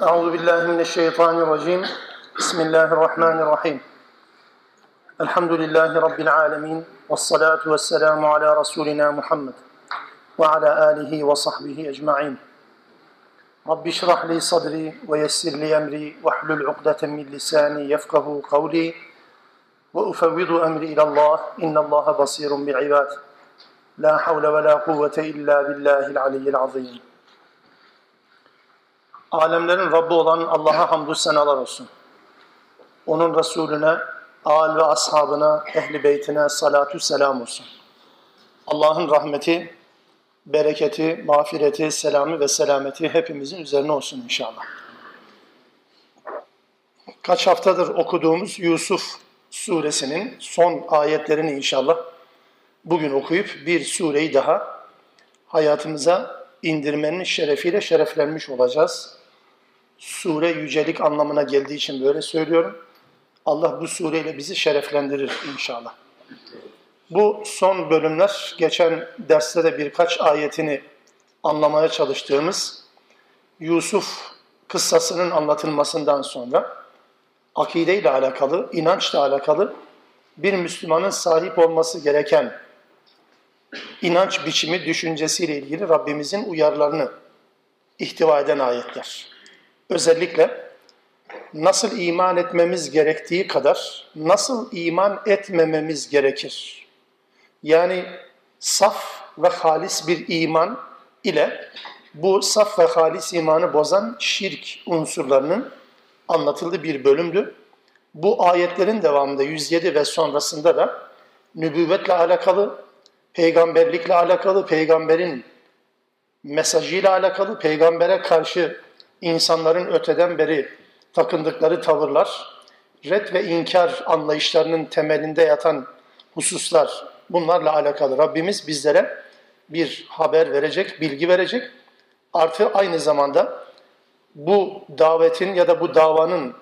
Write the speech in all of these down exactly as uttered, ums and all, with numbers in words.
Euzu billahi mineşşeytanirracim. Bismillahirrahmanirrahim. Elhamdülillahi rabbil alamin. Ves salatu vesselamu ala rasulina Muhammed ve ala alihi ve sahbihi ecmaîn. Rabbi şrah li sadri ve yessir li emri ve hlul ukdeten min lisani yefkahu kavli ve ufevvidu emri ilallah innallaha basirun bil ibad. La havle ve la kuvvete illa billahil aliyyil azim. Alemlerin Rabbi olan Allah'a hamdü senalar olsun. Onun Resulüne, âl ve ashabına, ehli beytine salatü selam olsun. Allah'ın rahmeti, bereketi, mağfireti, selamı ve selameti hepimizin üzerine olsun inşallah. Kaç haftadır okuduğumuz Yûsuf Sûresinin son ayetlerini inşallah bugün okuyup bir sureyi daha hayatımıza indirmenin şerefiyle şereflenmiş olacağız. Sure yücelik anlamına geldiği için böyle söylüyorum. Allah bu sureyle bizi şereflendirir inşallah. Bu son bölümler, geçen derste de birkaç ayetini anlamaya çalıştığımız Yusuf kıssasının anlatılmasından sonra akideyle alakalı, inançla alakalı bir Müslümanın sahip olması gereken inanç biçimi, düşüncesiyle ilgili Rabbimizin uyarılarını ihtiva eden ayetler. Özellikle nasıl iman etmemiz gerektiği kadar nasıl iman etmememiz gerekir. Yani saf ve halis bir iman ile bu saf ve halis imanı bozan şirk unsurlarının anlatıldığı bir bölümdü. Bu ayetlerin devamında yüz yedi ve sonrasında da nübüvvetle alakalı, peygamberlikle alakalı, peygamberin mesajıyla alakalı, peygambere karşı insanların öteden beri takındıkları tavırlar, red ve inkar anlayışlarının temelinde yatan hususlar, bunlarla alakalı Rabbimiz bizlere bir haber verecek, bilgi verecek. Artı aynı zamanda bu davetin ya da bu davanın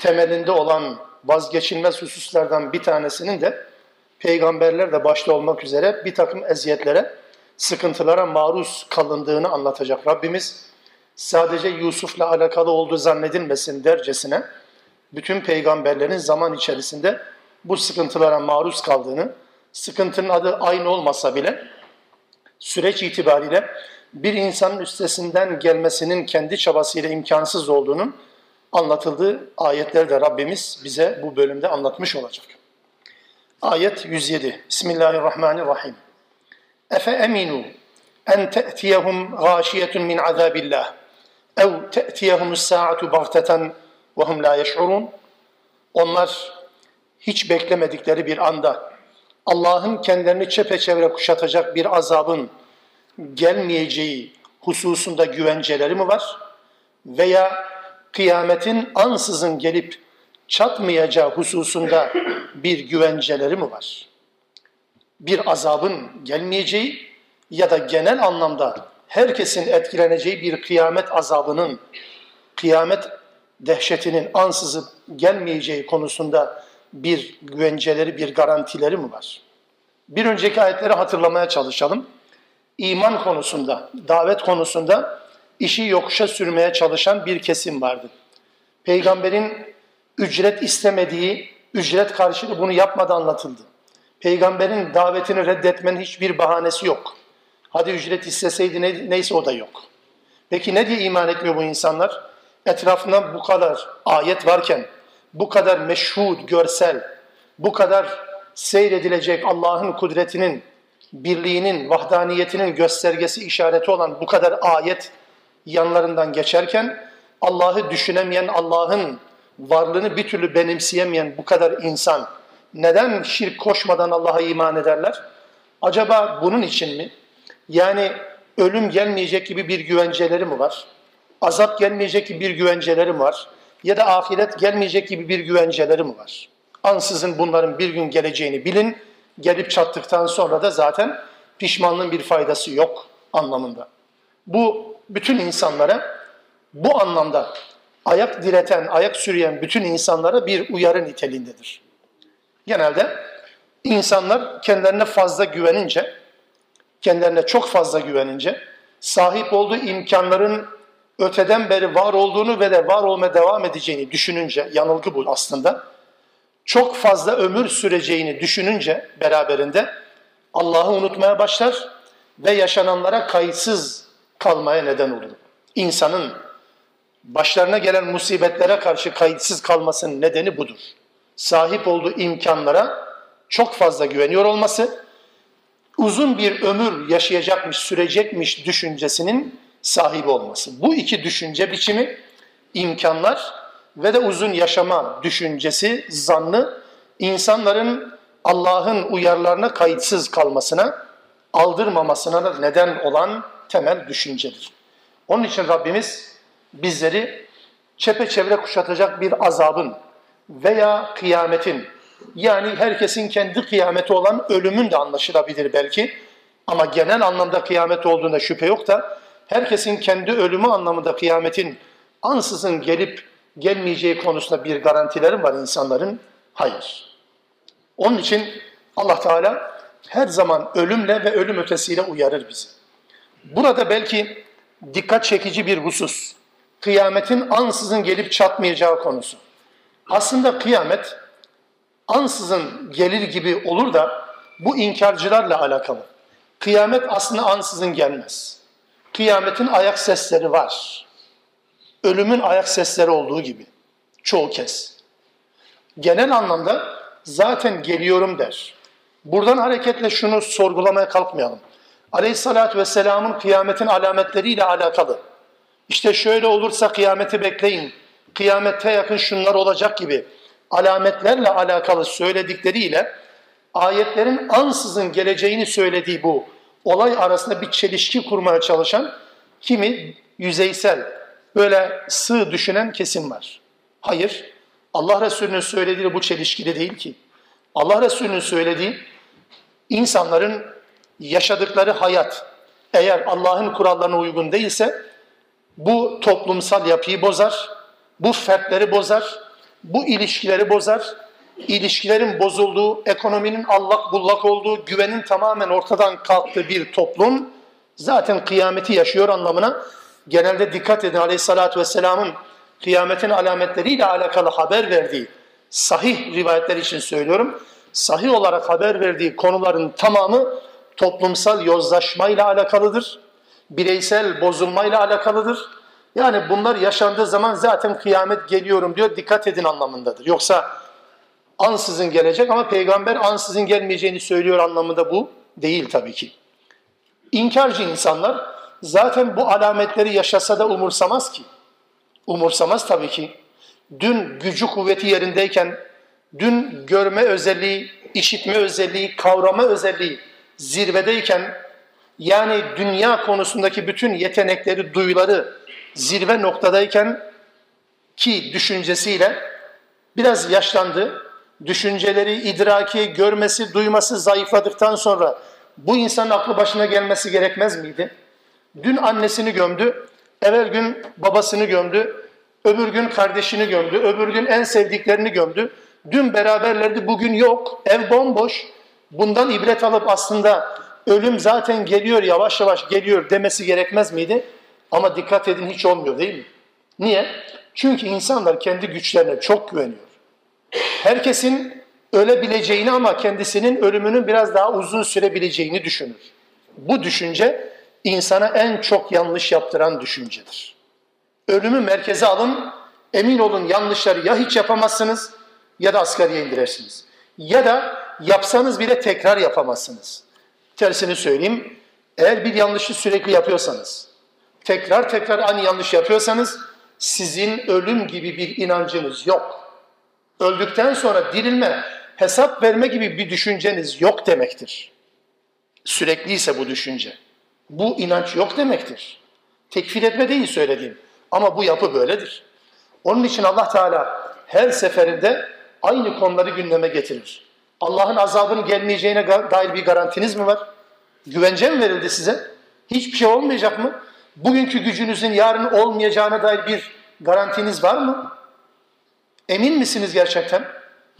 temelinde olan vazgeçilmez hususlardan bir tanesinin de peygamberler de başta olmak üzere bir takım eziyetlere, sıkıntılara maruz kalındığını anlatacak Rabbimiz. Sadece Yusuf'la alakalı olduğu zannedilmesin dercesine bütün peygamberlerin zaman içerisinde bu sıkıntılara maruz kaldığını, sıkıntının adı aynı olmasa bile süreç itibariyle bir insanın üstesinden gelmesinin kendi çabasıyla imkansız olduğunun anlatıldığı ayetleri de Rabbimiz bize bu bölümde anlatmış olacak. Ayet yüz yedi. Bismillahirrahmanirrahim. Efe eminu en te'tiyehum gâşiyetun min azâbillah ev te'tiyehumus sâ'atu baghteten ve hum la yeş'urun. Onlar hiç beklemedikleri bir anda Allah'ın kendilerini çepeçevre kuşatacak bir azabın gelmeyeceği hususunda güvenceleri mi var? Veya kıyametin ansızın gelip çatmayacağı hususunda bir güvenceleri mi var? Bir azabın gelmeyeceği ya da genel anlamda herkesin etkileneceği bir kıyamet azabının, kıyamet dehşetinin ansızın gelmeyeceği konusunda bir güvenceleri, bir garantileri mi var? Bir önceki ayetleri hatırlamaya çalışalım. İman konusunda, davet konusunda işi yokuşa sürmeye çalışan bir kesim vardı. Peygamberin ücret istemediği, ücret karşılığı bunu yapmadan anlatıldı. Peygamberin davetini reddetmenin hiçbir bahanesi yok. Hadi ücret isteseydi ne, neyse o da yok. Peki ne diye iman etmiyor bu insanlar? Etrafında bu kadar ayet varken, bu kadar meşhud, görsel, bu kadar seyredilecek Allah'ın kudretinin, birliğinin, vahdaniyetinin göstergesi, işareti olan bu kadar ayet yanlarından geçerken, Allah'ı düşünemeyen, Allah'ın varlığını bir türlü benimseyemeyen bu kadar insan neden şirk koşmadan Allah'a iman ederler? Acaba bunun için mi? Yani ölüm gelmeyecek gibi bir güvenceleri mi var? Azap gelmeyecek gibi bir güvenceleri mi var? Ya da ahiret gelmeyecek gibi bir güvenceleri mi var? Ansızın bunların bir gün geleceğini bilin, gelip çattıktan sonra da zaten pişmanlığın bir faydası yok anlamında. Bu bütün insanlara bu anlamda ayak direten, ayak sürüyen bütün insanlara bir uyarı niteliğindedir. Genelde insanlar kendilerine fazla güvenince, kendilerine çok fazla güvenince, sahip olduğu imkanların öteden beri var olduğunu ve de var olmaya devam edeceğini düşününce, yanılgı bu aslında, çok fazla ömür süreceğini düşününce beraberinde Allah'ı unutmaya başlar ve yaşananlara kayıtsız kalmaya neden olur. İnsanın başlarına gelen musibetlere karşı kayıtsız kalmasının nedeni budur. Sahip olduğu imkanlara çok fazla güveniyor olması, uzun bir ömür yaşayacakmış, sürecekmiş düşüncesinin sahibi olması. Bu iki düşünce biçimi, imkanlar ve de uzun yaşama düşüncesi, zannı, insanların Allah'ın uyarılarına kayıtsız kalmasına, aldırmamasına neden olan temel düşüncedir. Onun için Rabbimiz bizleri çepeçevre kuşatacak bir azabın veya kıyametin, yani herkesin kendi kıyameti olan ölümün de anlaşılabilir belki, ama genel anlamda kıyamet olduğunda şüphe yok da, herkesin kendi ölümü anlamında kıyametin ansızın gelip gelmeyeceği konusunda bir garantilerim var insanların. Hayır. Onun için Allah Teala her zaman ölümle ve ölüm ötesiyle uyarır bizi. Burada belki dikkat çekici bir husus, kıyametin ansızın gelip çatmayacağı konusu. Aslında kıyamet ansızın gelir gibi olur da bu inkarcılarla alakalı. Kıyamet aslında ansızın gelmez. Kıyametin ayak sesleri var. Ölümün ayak sesleri olduğu gibi çoğu kez. Genel anlamda zaten geliyorum der. Buradan hareketle şunu sorgulamaya kalkmayalım. Aleyhissalatü vesselamın kıyametin alametleriyle alakalı, İşte şöyle olursa kıyameti bekleyin, kıyamete yakın şunlar olacak gibi alametlerle alakalı söyledikleriyle ayetlerin ansızın geleceğini söylediği bu olay arasında bir çelişki kurmaya çalışan kimi yüzeysel, böyle sığ düşünen kesim var. Hayır, Allah Resulü'nün söylediği bu çelişkili değil ki. Allah Resulü'nün söylediği insanların yaşadıkları hayat eğer Allah'ın kurallarına uygun değilse bu toplumsal yapıyı bozar, bu fertleri bozar, bu ilişkileri bozar, ilişkilerin bozulduğu, ekonominin allak bullak olduğu, güvenin tamamen ortadan kalktığı bir toplum zaten kıyameti yaşıyor anlamına. Genelde dikkat edin, Aleyhisselatü Vesselam'ın kıyametin alametleriyle alakalı haber verdiği, sahih rivayetler için söylüyorum, sahih olarak haber verdiği konuların tamamı toplumsal yozlaşmayla alakalıdır, bireysel bozulmayla alakalıdır. Yani bunlar yaşandığı zaman zaten kıyamet geliyorum diyor, dikkat edin anlamındadır. Yoksa ansızın gelecek ama peygamber ansızın gelmeyeceğini söylüyor anlamında bu değil tabii ki. İnkarcı insanlar zaten bu alametleri yaşasa da umursamaz ki. Umursamaz tabii ki. Dün gücü kuvveti yerindeyken, dün görme özelliği, işitme özelliği, kavrama özelliği zirvedeyken, yani dünya konusundaki bütün yetenekleri, duyuları zirve noktadayken ki düşüncesiyle biraz yaşlandı. Düşünceleri, idraki, görmesi, duyması zayıfladıktan sonra bu insanın aklı başına gelmesi gerekmez miydi? Dün annesini gömdü, evvel gün babasını gömdü, öbür gün kardeşini gömdü, öbür gün en sevdiklerini gömdü. Dün beraberlerdi, bugün yok, ev bomboş. Bundan ibret alıp aslında ölüm zaten geliyor, yavaş yavaş geliyor demesi gerekmez miydi? Ama dikkat edin, hiç olmuyor değil mi? Niye? Çünkü insanlar kendi güçlerine çok güveniyor. Herkesin ölebileceğini ama kendisinin ölümünün biraz daha uzun sürebileceğini düşünür. Bu düşünce insana en çok yanlış yaptıran düşüncedir. Ölümü merkeze alın, emin olun yanlışları ya hiç yapamazsınız ya da asgariye indirersiniz. Ya da yapsanız bile tekrar yapamazsınız. Tersini söyleyeyim, eğer bir yanlışı sürekli yapıyorsanız, tekrar tekrar aynı yanlış yapıyorsanız sizin ölüm gibi bir inancınız yok. Öldükten sonra dirilme, hesap verme gibi bir düşünceniz yok demektir. Sürekliyse bu düşünce, bu inanç yok demektir. Tekfir etme değil söylediğim ama bu yapı böyledir. Onun için Allah Teala her seferinde aynı konuları gündeme getirir. Allah'ın azabının gelmeyeceğine dair bir garantiniz mi var? Güvence mi verildi size? Hiçbir şey olmayacak mı? Bugünkü gücünüzün yarın olmayacağına dair bir garantiniz var mı? Emin misiniz gerçekten?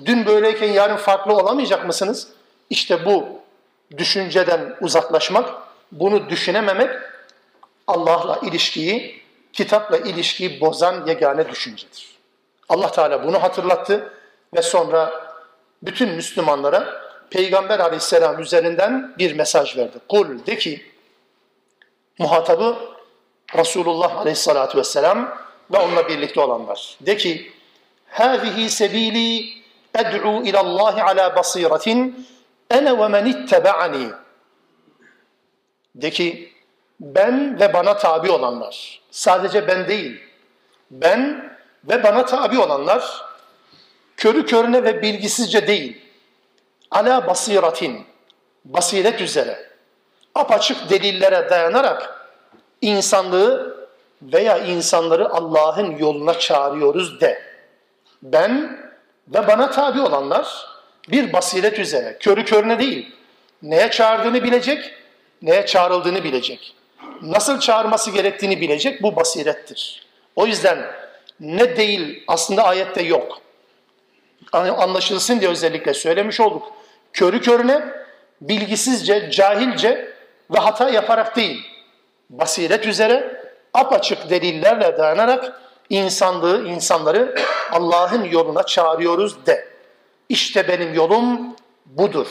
Dün böyleyken yarın farklı olamayacak mısınız? İşte bu düşünceden uzaklaşmak, bunu düşünememek Allah'la ilişkiyi kitapla ilişkiyi bozan yegane düşüncedir. Allah Teala bunu hatırlattı ve sonra bütün Müslümanlara Peygamber Aleyhisselam üzerinden bir mesaj verdi. Kul, de ki, muhatabı Resulullah Aleyhisselatü Vesselam ve onunla birlikte olanlar. De ki, hâzihi sebîlî ed'û ilallâhi alâ basîretin ene ve men ittebe'ani. De ki, ben ve bana tabi olanlar, sadece ben değil, ben ve bana tabi olanlar, körü körüne ve bilgisizce değil, ala basiratin, basiret üzere, apaçık delillere dayanarak insanlığı veya insanları Allah'ın yoluna çağırıyoruz de. Ben ve bana tabi olanlar bir basiret üzere, körü körüne değil, neye çağırdığını bilecek, neye çağrıldığını bilecek, nasıl çağırması gerektiğini bilecek, bu basirettir. O yüzden ne değil aslında ayette yok. Anlaşılsın diye özellikle söylemiş olduk. Körü körüne, bilgisizce, cahilce ve hata yaparak değil, basiret üzere apaçık delillerle dayanarak insanlığı, insanları Allah'ın yoluna çağırıyoruz de. İşte benim yolum budur.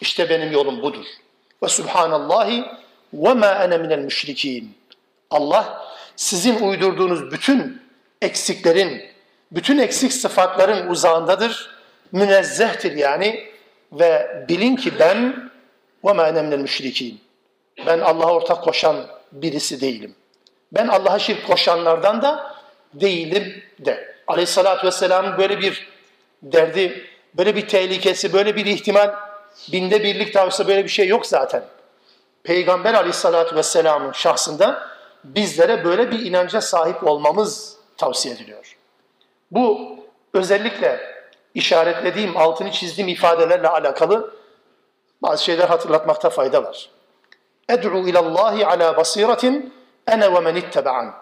İşte benim yolum budur. Ve subhanallahi ve ma ene minel müşrikîn. Allah sizin uydurduğunuz bütün eksiklerin, bütün eksik sıfatların uzağındadır, münezzehtir yani. Ve bilin ki ben ve mâ ene minel müşrikîn. Ben Allah'a ortak koşan birisi değilim. Ben Allah'a şirk koşanlardan da değilim de. Aleyhissalatü vesselam'ın böyle bir derdi, böyle bir tehlikesi, böyle bir ihtimal binde birlik tavsiye böyle bir şey yok zaten. Peygamber Aleyhissalatü vesselam'ın şahsında bizlere böyle bir inanca sahip olmamız tavsiye ediliyor. Bu özellikle işaretlediğim, altını çizdiğim ifadelerle alakalı bazı şeyler hatırlatmakta fayda var. Ed'u ilallahi ala basiratin ene ve men ittebe'an.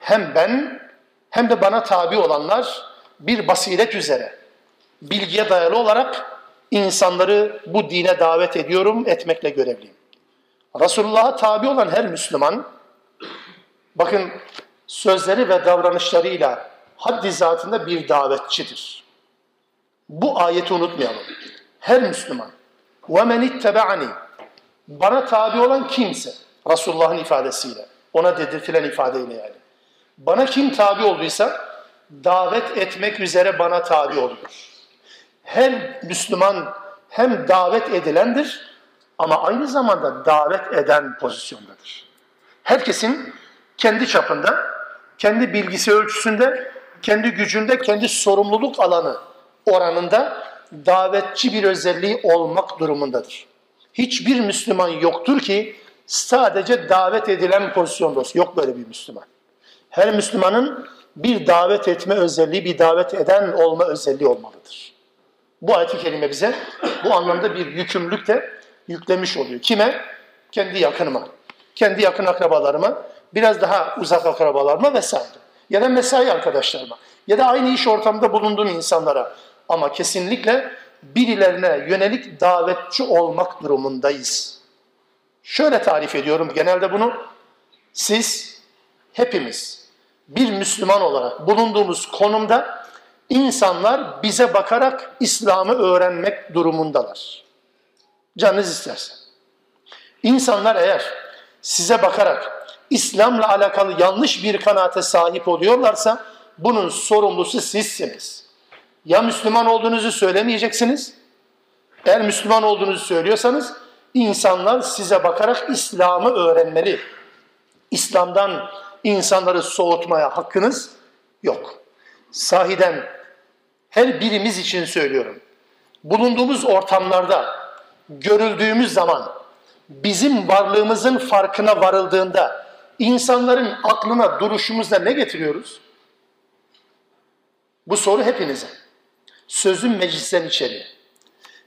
Hem ben hem de bana tabi olanlar bir basiret üzere, bilgiye dayalı olarak insanları bu dine davet ediyorum, etmekle görevliyim. Resulullah'a tabi olan her Müslüman, bakın sözleri ve davranışlarıyla haddi zatında bir davetçidir. Bu ayeti unutmayalım. Her Müslüman, وَمَنِ اتَّبَعَنِ, bana tabi olan kimse, Resulullah'ın ifadesiyle, ona dedirtilen ifadeyle yani. Bana kim tabi olduysa, davet etmek üzere bana tabi oluyor. Her Müslüman hem davet edilendir, ama aynı zamanda davet eden pozisyondadır. Herkesin kendi çapında, kendi bilgisi ölçüsünde, kendi gücünde, kendi sorumluluk alanı oranında davetçi bir özelliği olmak durumundadır. Hiçbir Müslüman yoktur ki sadece davet edilen pozisyonda olsun. Yok böyle bir Müslüman. Her Müslümanın bir davet etme özelliği, bir davet eden olma özelliği olmalıdır. Bu ayet-i kerime bize bu anlamda bir yükümlülük de yüklemiş oluyor. Kime? Kendi yakınıma, kendi yakın akrabalarıma, biraz daha uzak akrabalarıma vesaire. Ya da mesai arkadaşlarıma, ya da aynı iş ortamında bulunduğun insanlara, ama kesinlikle birilerine yönelik davetçi olmak durumundayız. Şöyle tarif ediyorum genelde bunu, siz hepimiz bir Müslüman olarak bulunduğumuz konumda insanlar bize bakarak İslam'ı öğrenmek durumundalar. Canınız isterse. İnsanlar eğer size bakarak İslam'la alakalı yanlış bir kanaate sahip oluyorlarsa bunun sorumlusu sizsiniz. Ya Müslüman olduğunuzu söylemeyeceksiniz, eğer Müslüman olduğunuzu söylüyorsanız insanlar size bakarak İslam'ı öğrenmeli. İslam'dan insanları soğutmaya hakkınız yok. Sahiden her birimiz için söylüyorum. Bulunduğumuz ortamlarda, görüldüğümüz zaman, bizim varlığımızın farkına varıldığında, İnsanların aklına, duruşumuzda ne getiriyoruz? Bu soru hepinize. Sözüm meclisten içeriye.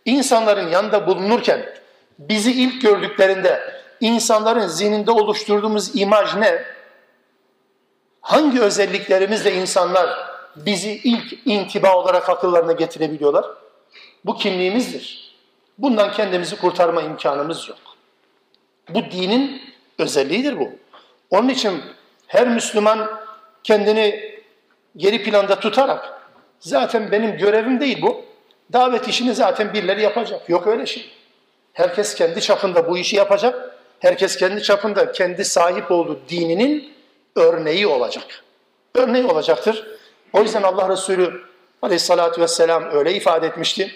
İnsanların yanında bulunurken, bizi ilk gördüklerinde, insanların zihninde oluşturduğumuz imaj ne? Hangi özelliklerimizle insanlar bizi ilk intiba olarak akıllarına getirebiliyorlar? Bu kimliğimizdir. Bundan kendimizi kurtarma imkanımız yok. Bu dinin özelliğidir bu. Onun için her Müslüman kendini geri planda tutarak, zaten benim görevim değil bu, davet işini zaten birileri yapacak. Yok öyle şey. Herkes kendi çapında bu işi yapacak. Herkes kendi çapında kendi sahip olduğu dininin örneği olacak. Örneği olacaktır. O yüzden Allah Resulü Aleyhisselatü Vesselam öyle ifade etmişti.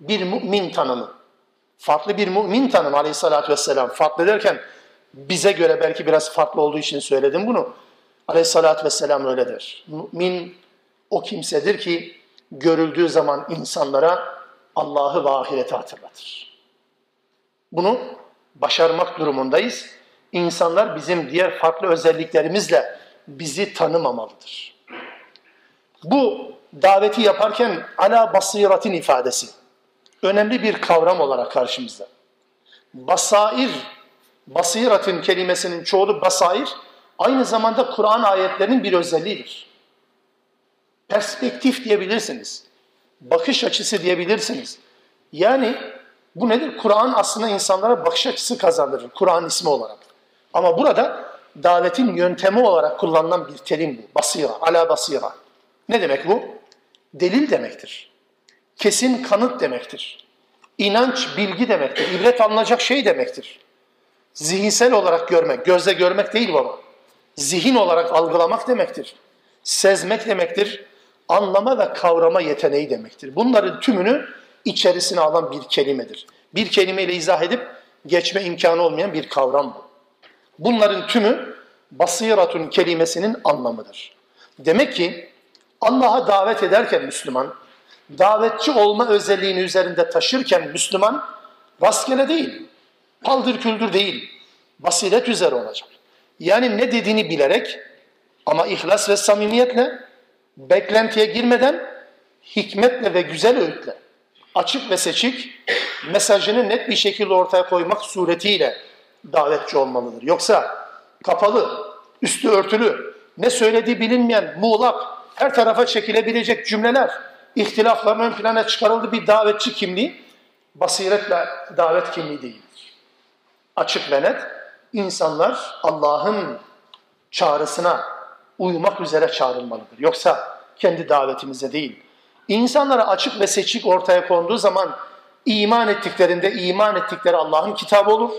Bir mümin tanımı, farklı bir mümin tanımı Aleyhisselatü Vesselam. Farklı derken bize göre belki biraz farklı olduğu için söyledim bunu. Aleyhisselatü Vesselam öyle der. Mümin o kimsedir ki görüldüğü zaman insanlara Allah'ı ve ahireti hatırlatır. Bunu başarmak durumundayız. İnsanlar bizim diğer farklı özelliklerimizle bizi tanımamalıdır. Bu daveti yaparken ala basiratin ifadesi önemli bir kavram olarak karşımızda. Basair, basiratin kelimesinin çoğulu basair, aynı zamanda Kur'an ayetlerinin bir özelliğidir. Perspektif diyebilirsiniz. Bakış açısı diyebilirsiniz. Yani bu nedir? Kur'an aslında insanlara bakış açısı kazandırır. Kur'an ismi olarak. Ama burada davetin yöntemi olarak kullanılan bir terim bu. Basira, ala basira. Ne demek bu? Delil demektir. Kesin kanıt demektir. İnanç, bilgi demektir. İbret alınacak şey demektir. Zihinsel olarak görmek, gözle görmek değil baba. Zihin olarak algılamak demektir. Sezmek demektir. Anlama ve kavrama yeteneği demektir. Bunların tümünü içerisine alan bir kelimedir. Bir kelimeyle izah edip geçme imkanı olmayan bir kavram bu. Bunların tümü basiratun kelimesinin anlamıdır. Demek ki Allah'a davet ederken Müslüman, davetçi olma özelliğini üzerinde taşırken Müslüman, rastgele değil, paldır küldür değil, basiret üzere olacak. Yani ne dediğini bilerek ama ihlas ve samimiyetle, beklentiye girmeden, hikmetle ve güzel öğütle, açık ve seçik, mesajını net bir şekilde ortaya koymak suretiyle davetçi olmalıdır. Yoksa kapalı, üstü örtülü, ne söylediği bilinmeyen, muğlak, her tarafa çekilebilecek cümleler, ihtilafların ön plana çıkarıldığı bir davetçi kimliği, basiretle davet kimliği değildir. Açık ve net, insanlar Allah'ın çağrısına uymak üzere çağrılmalıdır. Yoksa kendi davetimize değil. İnsanlara açık ve seçik ortaya konduğu zaman iman ettiklerinde iman ettikleri Allah'ın kitabı olur.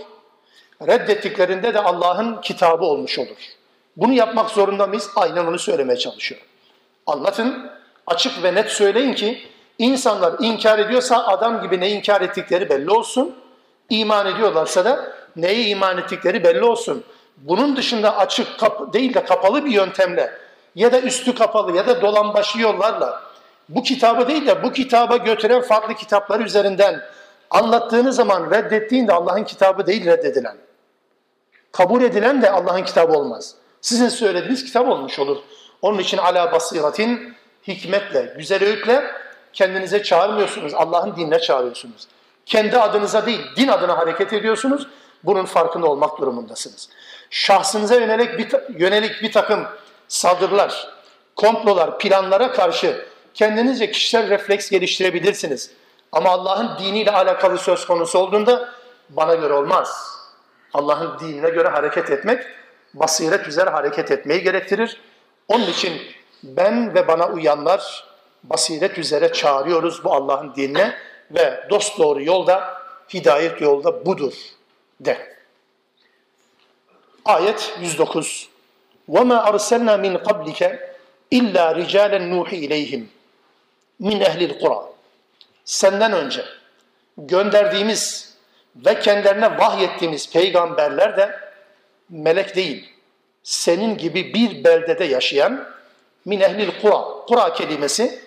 Reddettiklerinde de Allah'ın kitabı olmuş olur. Bunu yapmak zorunda mıyız? Aynen onu söylemeye çalışıyorum. Anlatın, açık ve net söyleyin ki insanlar inkar ediyorsa adam gibi ne inkar ettikleri belli olsun. İman ediyorlarsa da neye iman ettikleri belli olsun. Bunun dışında açık değil de kapalı bir yöntemle ya da üstü kapalı ya da dolambaçlı yollarla bu kitabı değil de bu kitaba götüren farklı kitaplar üzerinden anlattığınız zaman reddettiğinde Allah'ın kitabı değil reddedilen. Kabul edilen de Allah'ın kitabı olmaz. Sizin söylediğiniz kitap olmuş olur. Onun için ala basiratin, hikmetle, güzel öğütle kendinize çağırmıyorsunuz. Allah'ın dinine çağırıyorsunuz. Kendi adınıza değil, din adına hareket ediyorsunuz. Bunun farkında olmak durumundasınız. Şahsınıza yönelik bir, yönelik bir takım saldırılar, komplolar, planlara karşı kendinizce kişisel refleks geliştirebilirsiniz. Ama Allah'ın diniyle alakalı söz konusu olduğunda bana göre olmaz. Allah'ın dinine göre hareket etmek, basiret üzere hareket etmeyi gerektirir. Onun için ben ve bana uyanlar basiret üzere çağırıyoruz bu Allah'ın dinine ve dosdoğru yolda, hidayet yolda budur de. Ayet yüz dokuz. وَمَا أَرْسَلْنَا مِنْ قَبْلِكَ اِلَّا رِجَالًا نُوحِ إِلَيْهِمْ مِنْ اَهْلِ الْقُرَى. Senden önce gönderdiğimiz ve kendilerine vahyettiğimiz peygamberler de melek değil, senin gibi bir beldede yaşayan min ehlil kura. Kura kelimesi,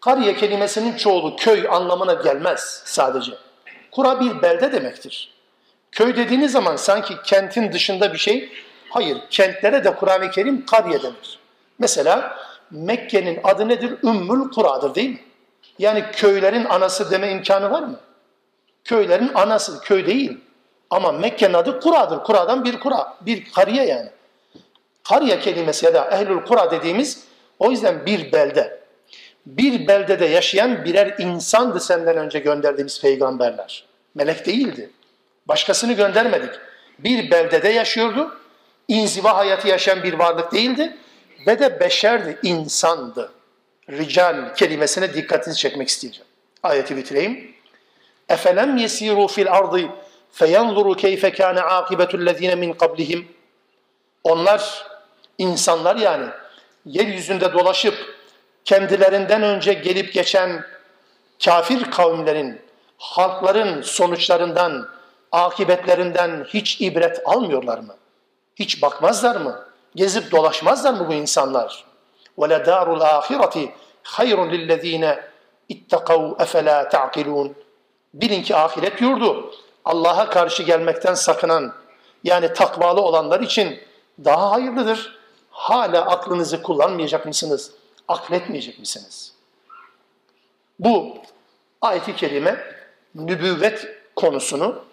kariye kelimesinin çoğulu köy anlamına gelmez sadece. Kura bir belde demektir. Köy dediğiniz zaman sanki kentin dışında bir şey. Hayır, kentlere de Kur'an-ı Kerim kariye denir. Mesela Mekke'nin adı nedir? Ümmül Kura'dır değil mi? Yani köylerin anası deme imkanı var mı? Köylerin anası, köy değil. Ama Mekke'nin adı Kura'dır. Kura'dan bir Kura, bir kariye yani. Kariye kelimesi ya da ehlül kura dediğimiz o yüzden bir belde. Bir beldede yaşayan birer insandı senden önce gönderdiğimiz peygamberler. Melek değildi. Başkasını göndermedik. Bir beldede yaşıyordu. inziva hayatı yaşayan bir varlık değildi ve de beşerdi, insandı. Rical kelimesine dikkatinizi çekmek isteyeceğim. Ayeti bitireyim. Efelem yesiru fil ardı feyanzuru keyfe kâne âkibetullezîne min kablihim. Onlar, insanlar yani, yeryüzünde dolaşıp kendilerinden önce gelip geçen kafir kavimlerin, halkların sonuçlarından, akibetlerinden hiç ibret almıyorlar mı? Hiç bakmazlar mı? Gezip dolaşmazlar mı bu insanlar? وَلَدَارُ الْآخِرَةِ خَيْرٌ لِلَّذ۪ينَ اِتَّقَوْا اَفَلَا تَعْقِلُونَ. Bilin ki ahiret yurdu, Allah'a karşı gelmekten sakınan, yani takvalı olanlar için daha hayırlıdır. Hala aklınızı kullanmayacak mısınız? Akletmeyecek misiniz? Bu ayet-i kerime nübüvvet konusunu,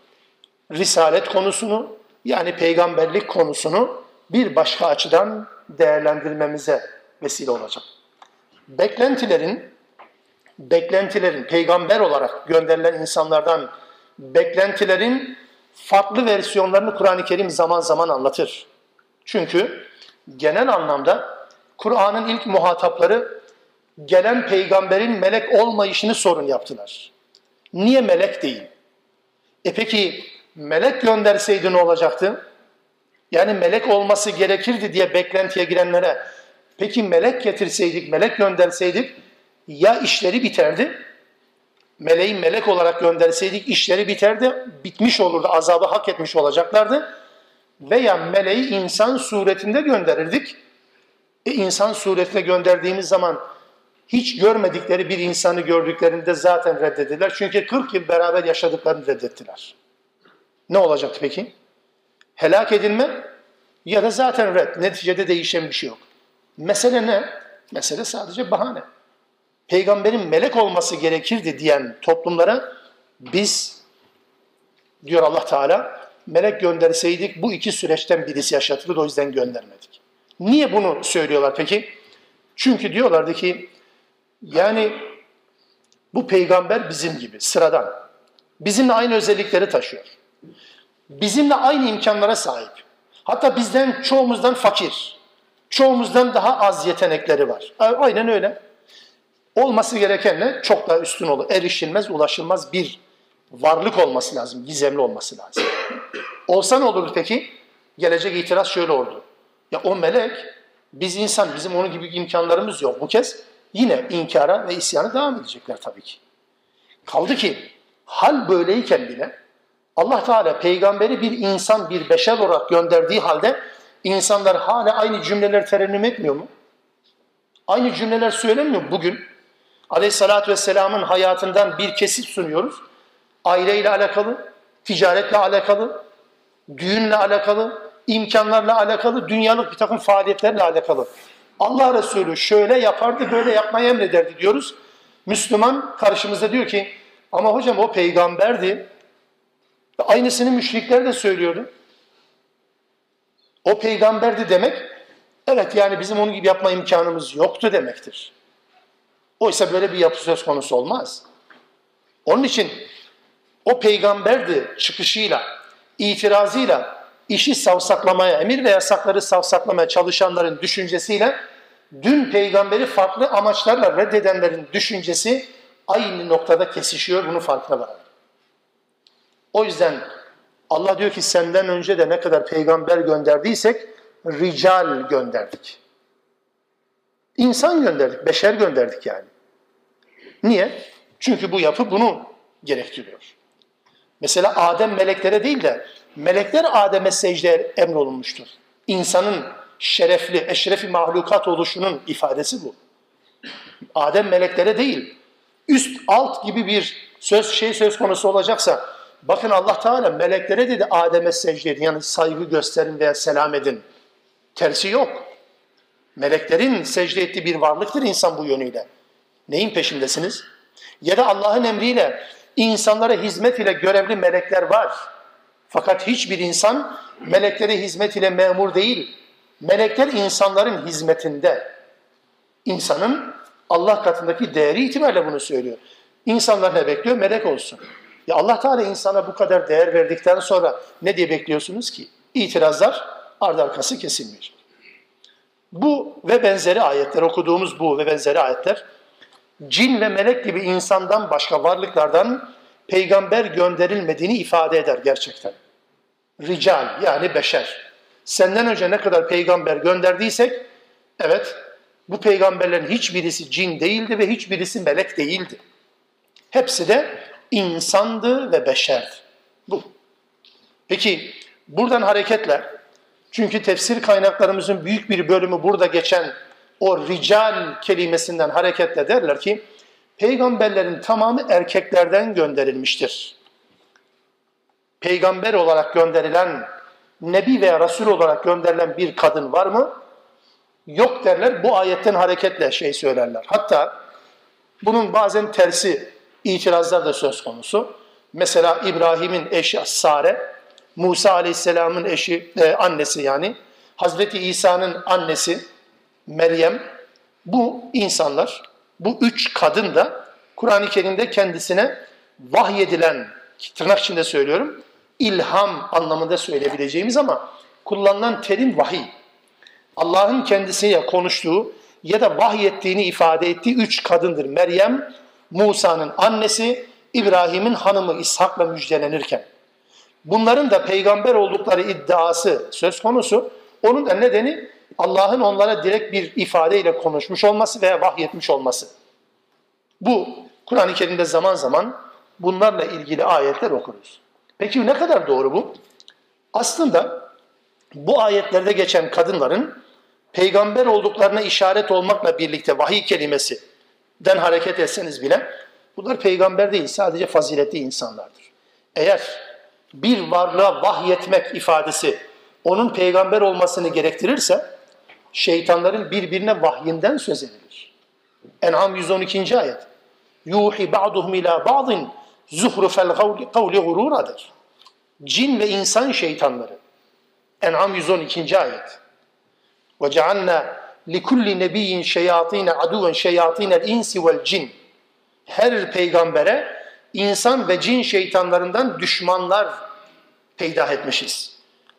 risalet konusunu, yani peygamberlik konusunu bir başka açıdan değerlendirmemize vesile olacak. Beklentilerin, beklentilerin peygamber olarak gönderilen insanlardan beklentilerin farklı versiyonlarını Kur'an-ı Kerim zaman zaman anlatır. Çünkü genel anlamda Kur'an'ın ilk muhatapları gelen peygamberin melek olmayışını sorun yaptılar. Niye melek değil? E peki melek gönderseydi ne olacaktı? Yani melek olması gerekirdi diye beklentiye girenlere peki melek getirseydik, melek gönderseydik ya işleri biterdi? Meleği melek olarak gönderseydik işleri biterdi, bitmiş olurdu, azabı hak etmiş olacaklardı. Veya meleği insan suretinde gönderirdik. E insan suretine gönderdiğimiz zaman hiç görmedikleri bir insanı gördüklerinde zaten reddettiler. Çünkü kırk yıl beraber yaşadıklarını reddettiler. Ne olacaktı peki? Helak edilme ya da zaten red. Neticede değişen bir şey yok. Mesele ne? Mesele sadece bahane. Peygamberin melek olması gerekirdi diyen toplumlara biz, diyor Allah Teala, melek gönderseydik bu iki süreçten birisi yaşatılır, o yüzden göndermedik. Niye bunu söylüyorlar peki? Çünkü diyorlardı ki yani bu peygamber bizim gibi, sıradan. Bizimle aynı özellikleri taşıyor. Bizimle aynı imkanlara sahip. Hatta bizden, çoğumuzdan fakir. Çoğumuzdan daha az yetenekleri var. Aynen öyle. Olması gerekenle çok daha üstün olur. Erişilmez, ulaşılmaz bir varlık olması lazım. Gizemli olması lazım. Olsa ne olurdu peki? Gelecek itiraz şöyle olurdu. Ya o melek, biz insan, bizim onun gibi imkanlarımız yok. Bu kez yine inkara ve isyana devam edecekler tabii ki. Kaldı ki hal böyleyken bile Allah Teala peygamberi bir insan, bir beşer olarak gönderdiği halde insanlar hala aynı cümleler terennüm etmiyor mu? Aynı cümleler söylenmiyor mu? Bugün Aleyhisselatü Vesselam'ın hayatından bir kesit sunuyoruz. Aileyle alakalı, ticaretle alakalı, düğünle alakalı, imkanlarla alakalı, dünyalık bir takım faaliyetlerle alakalı. Allah Resulü şöyle yapardı, böyle yapmayı emrederdi diyoruz. Müslüman karşımızda diyor ki ama hocam o peygamberdi. Aynısını müşrikler de söylüyordu. O peygamberdi demek, evet yani bizim onun gibi yapma imkanımız yoktu demektir. Oysa böyle bir yapı söz konusu olmaz. Onun için o peygamberdi çıkışıyla, itirazıyla, işi savsaklamaya, emir ve yasakları savsaklamaya çalışanların düşüncesiyle, dün peygamberi farklı amaçlarla reddedenlerin düşüncesi aynı noktada kesişiyor, bunun farkına varalım. O yüzden Allah diyor ki senden önce de ne kadar peygamber gönderdiysek rical gönderdik. İnsan gönderdik, beşer gönderdik yani. Niye? Çünkü bu yapı bunu gerektiriyor. Mesela Adem meleklere değil de melekler Adem'e secdeye emrolunmuştur. İnsanın şerefli, eşrefi mahlukat oluşunun ifadesi bu. Adem meleklere değil, üst alt gibi bir söz şey söz konusu olacaksa bakın Allah Teala meleklere dedi Adem'e secde edin. Yani saygı gösterin veya selam edin. Tersi yok. Meleklerin secde ettiği bir varlıktır insan bu yönüyle. Neyin peşindesiniz? Ya da Allah'ın emriyle insanlara hizmet ile görevli melekler var. Fakat hiçbir insan meleklere hizmet ile memur değil. Melekler insanların hizmetinde. İnsanın Allah katındaki değeri itibariyle bunu söylüyor. İnsanlar ne bekliyor? Melek olsun. Ya Allah Teala insana bu kadar değer verdikten sonra ne diye bekliyorsunuz ki? İtirazlar ardı arkası kesilmeyecek. Bu ve benzeri ayetler, okuduğumuz bu ve benzeri ayetler, cin ve melek gibi insandan başka varlıklardan peygamber gönderilmediğini ifade eder gerçekten. Rical, yani beşer. Senden önce ne kadar peygamber gönderdiysek, evet, bu peygamberlerin hiçbirisi cin değildi ve hiçbirisi melek değildi. Hepsi de insandı ve beşerdi. Bu. Peki, buradan hareketle, çünkü tefsir kaynaklarımızın büyük bir bölümü burada geçen o rical kelimesinden hareketle derler ki, peygamberlerin tamamı erkeklerden gönderilmiştir. Peygamber olarak gönderilen, nebi veya resul olarak gönderilen bir kadın var mı? Yok derler, bu ayetten hareketle şey söylerler. Hatta bunun bazen tersi itirazlar da söz konusu. Mesela İbrahim'in eşi Sare, Musa Aleyhisselam'ın eşi, e, annesi yani, Hazreti İsa'nın annesi Meryem, bu insanlar, bu üç kadın da Kur'an-ı Kerim'de kendisine vahyedilen, tırnak içinde söylüyorum, ilham anlamında söyleyebileceğimiz ama kullanılan terim vahiy. Allah'ın kendisiyle konuştuğu ya da vahyettiğini ifade ettiği üç kadındır. Meryem, Musa'nın annesi, İbrahim'in hanımı İshak'la müjdelenirken. Bunların da peygamber oldukları iddiası söz konusu. Onun da nedeni Allah'ın onlara direkt bir ifadeyle konuşmuş olması veya vahyetmiş olması. Bu Kur'an-ı Kerim'de zaman zaman bunlarla ilgili ayetler okuruz. Peki ne kadar doğru bu? Aslında bu ayetlerde geçen kadınların peygamber olduklarına işaret olmakla birlikte vahiy kelimesinden hareket etseniz bile bunlar peygamber değil, sadece faziletli insanlardır. Eğer bir varlığa vahyetmek ifadesi onun peygamber olmasını gerektirirse şeytanların birbirine vahyinden söz edilir. En'am yüz on ikinci ayet. Yuhi ba'duhum ila ba'din zuhrufel kavli gururadır. Cin ve insan şeytanları. En'am yüz on ikinci ayet. Ve cealna likulli nebiyyin şeyatine aduven şeyatinel insi vel cin. Her peygambere insan ve cin şeytanlarından düşmanlar peydah etmişiz.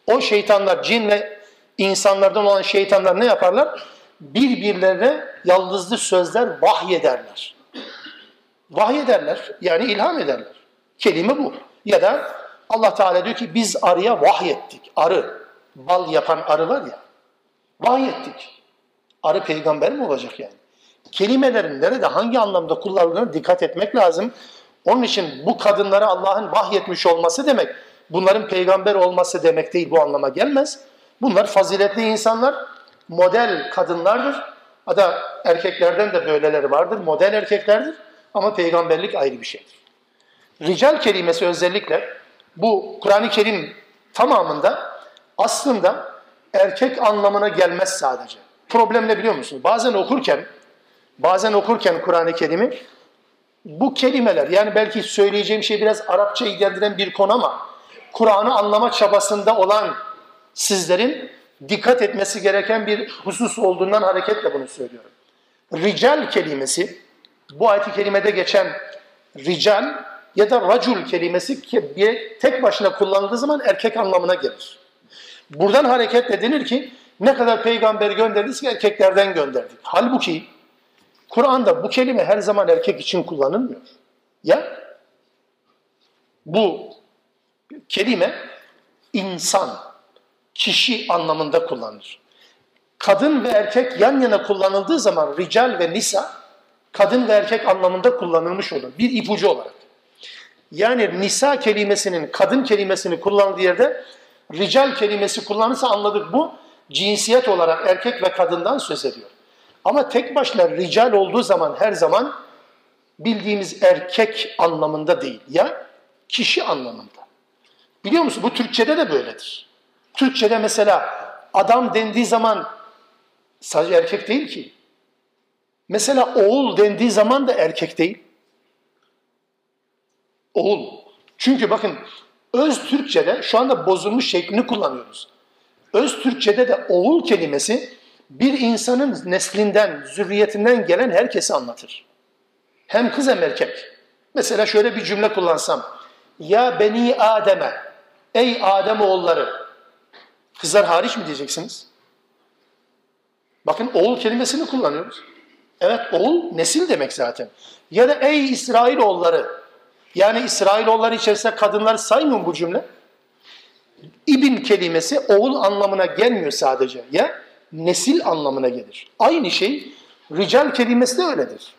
O şeytanlar, cin ve insanlardan olan şeytanlar ne yaparlar? Birbirlerine yaldızlı sözler vahyederler. Vahyederler, yani ilham ederler. Kelime bu. Ya da Allah Teala diyor ki biz arıya vahyettik. Arı, bal yapan arı var ya, vahyettik. Arı peygamber mi olacak yani? Kelimelerin nerede, hangi anlamda kullanıldığına dikkat etmek lazım. Onun için bu kadınlara Allah'ın vahyetmiş olması demek, bunların peygamber olması demek değil, bu anlama gelmez. Bunlar faziletli insanlar, model kadınlardır. Hatta erkeklerden de böyleleri vardır, model erkeklerdir. Ama peygamberlik ayrı bir şeydir. Rical kelimesi özellikle bu Kur'an-ı Kerim tamamında aslında erkek anlamına gelmez sadece. Problem ne biliyor musunuz? Bazen okurken, bazen okurken Kur'an-ı Kerim'i bu kelimeler, yani belki söyleyeceğim şey biraz Arapça ilgilendiren bir konu ama Kur'an'ı anlama çabasında olan sizlerin dikkat etmesi gereken bir husus olduğundan hareketle bunu söylüyorum. Rical kelimesi, bu ayet-i kerimede geçen rical ya da racul kelimesi tek başına kullanıldığı zaman erkek anlamına gelir. Buradan hareketle denir ki ne kadar peygamber gönderdik ki erkeklerden gönderdik. Halbuki Kur'an'da bu kelime her zaman erkek için kullanılmıyor. Ya bu kelime insan, kişi anlamında kullanılır. Kadın ve erkek yan yana kullanıldığı zaman rical ve nisa, kadın ve erkek anlamında kullanılmış olur. Bir ipucu olarak. Yani nisa kelimesinin, kadın kelimesini kullandığı yerde rical kelimesi kullanırsa anladık bu cinsiyet olarak erkek ve kadından söz ediyor. Ama tek başına rical olduğu zaman her zaman bildiğimiz erkek anlamında değil ya kişi anlamında. Biliyor musun bu Türkçe'de de böyledir. Türkçe'de mesela adam dendiği zaman sadece erkek değil ki. Mesela oğul dendiği zaman da erkek değil. Oğul. Çünkü bakın öz Türkçe'de şu anda bozulmuş şeklini kullanıyoruz. Öz Türkçe'de de oğul kelimesi bir insanın neslinden, zürriyetinden gelen herkesi anlatır. Hem kız hem erkek. Mesela şöyle bir cümle kullansam. Ya beni Adem'e, ey Adem oğulları. Kızlar hariç mi diyeceksiniz? Bakın oğul kelimesini kullanıyoruz. Evet, oğul nesil demek zaten. Ya da ey İsrailoğulları, yani İsrailoğulları içerisinde kadınları saymıyor bu cümle. İbn kelimesi oğul anlamına gelmiyor sadece. Ya nesil anlamına gelir. Aynı şey rical kelimesi de öyledir.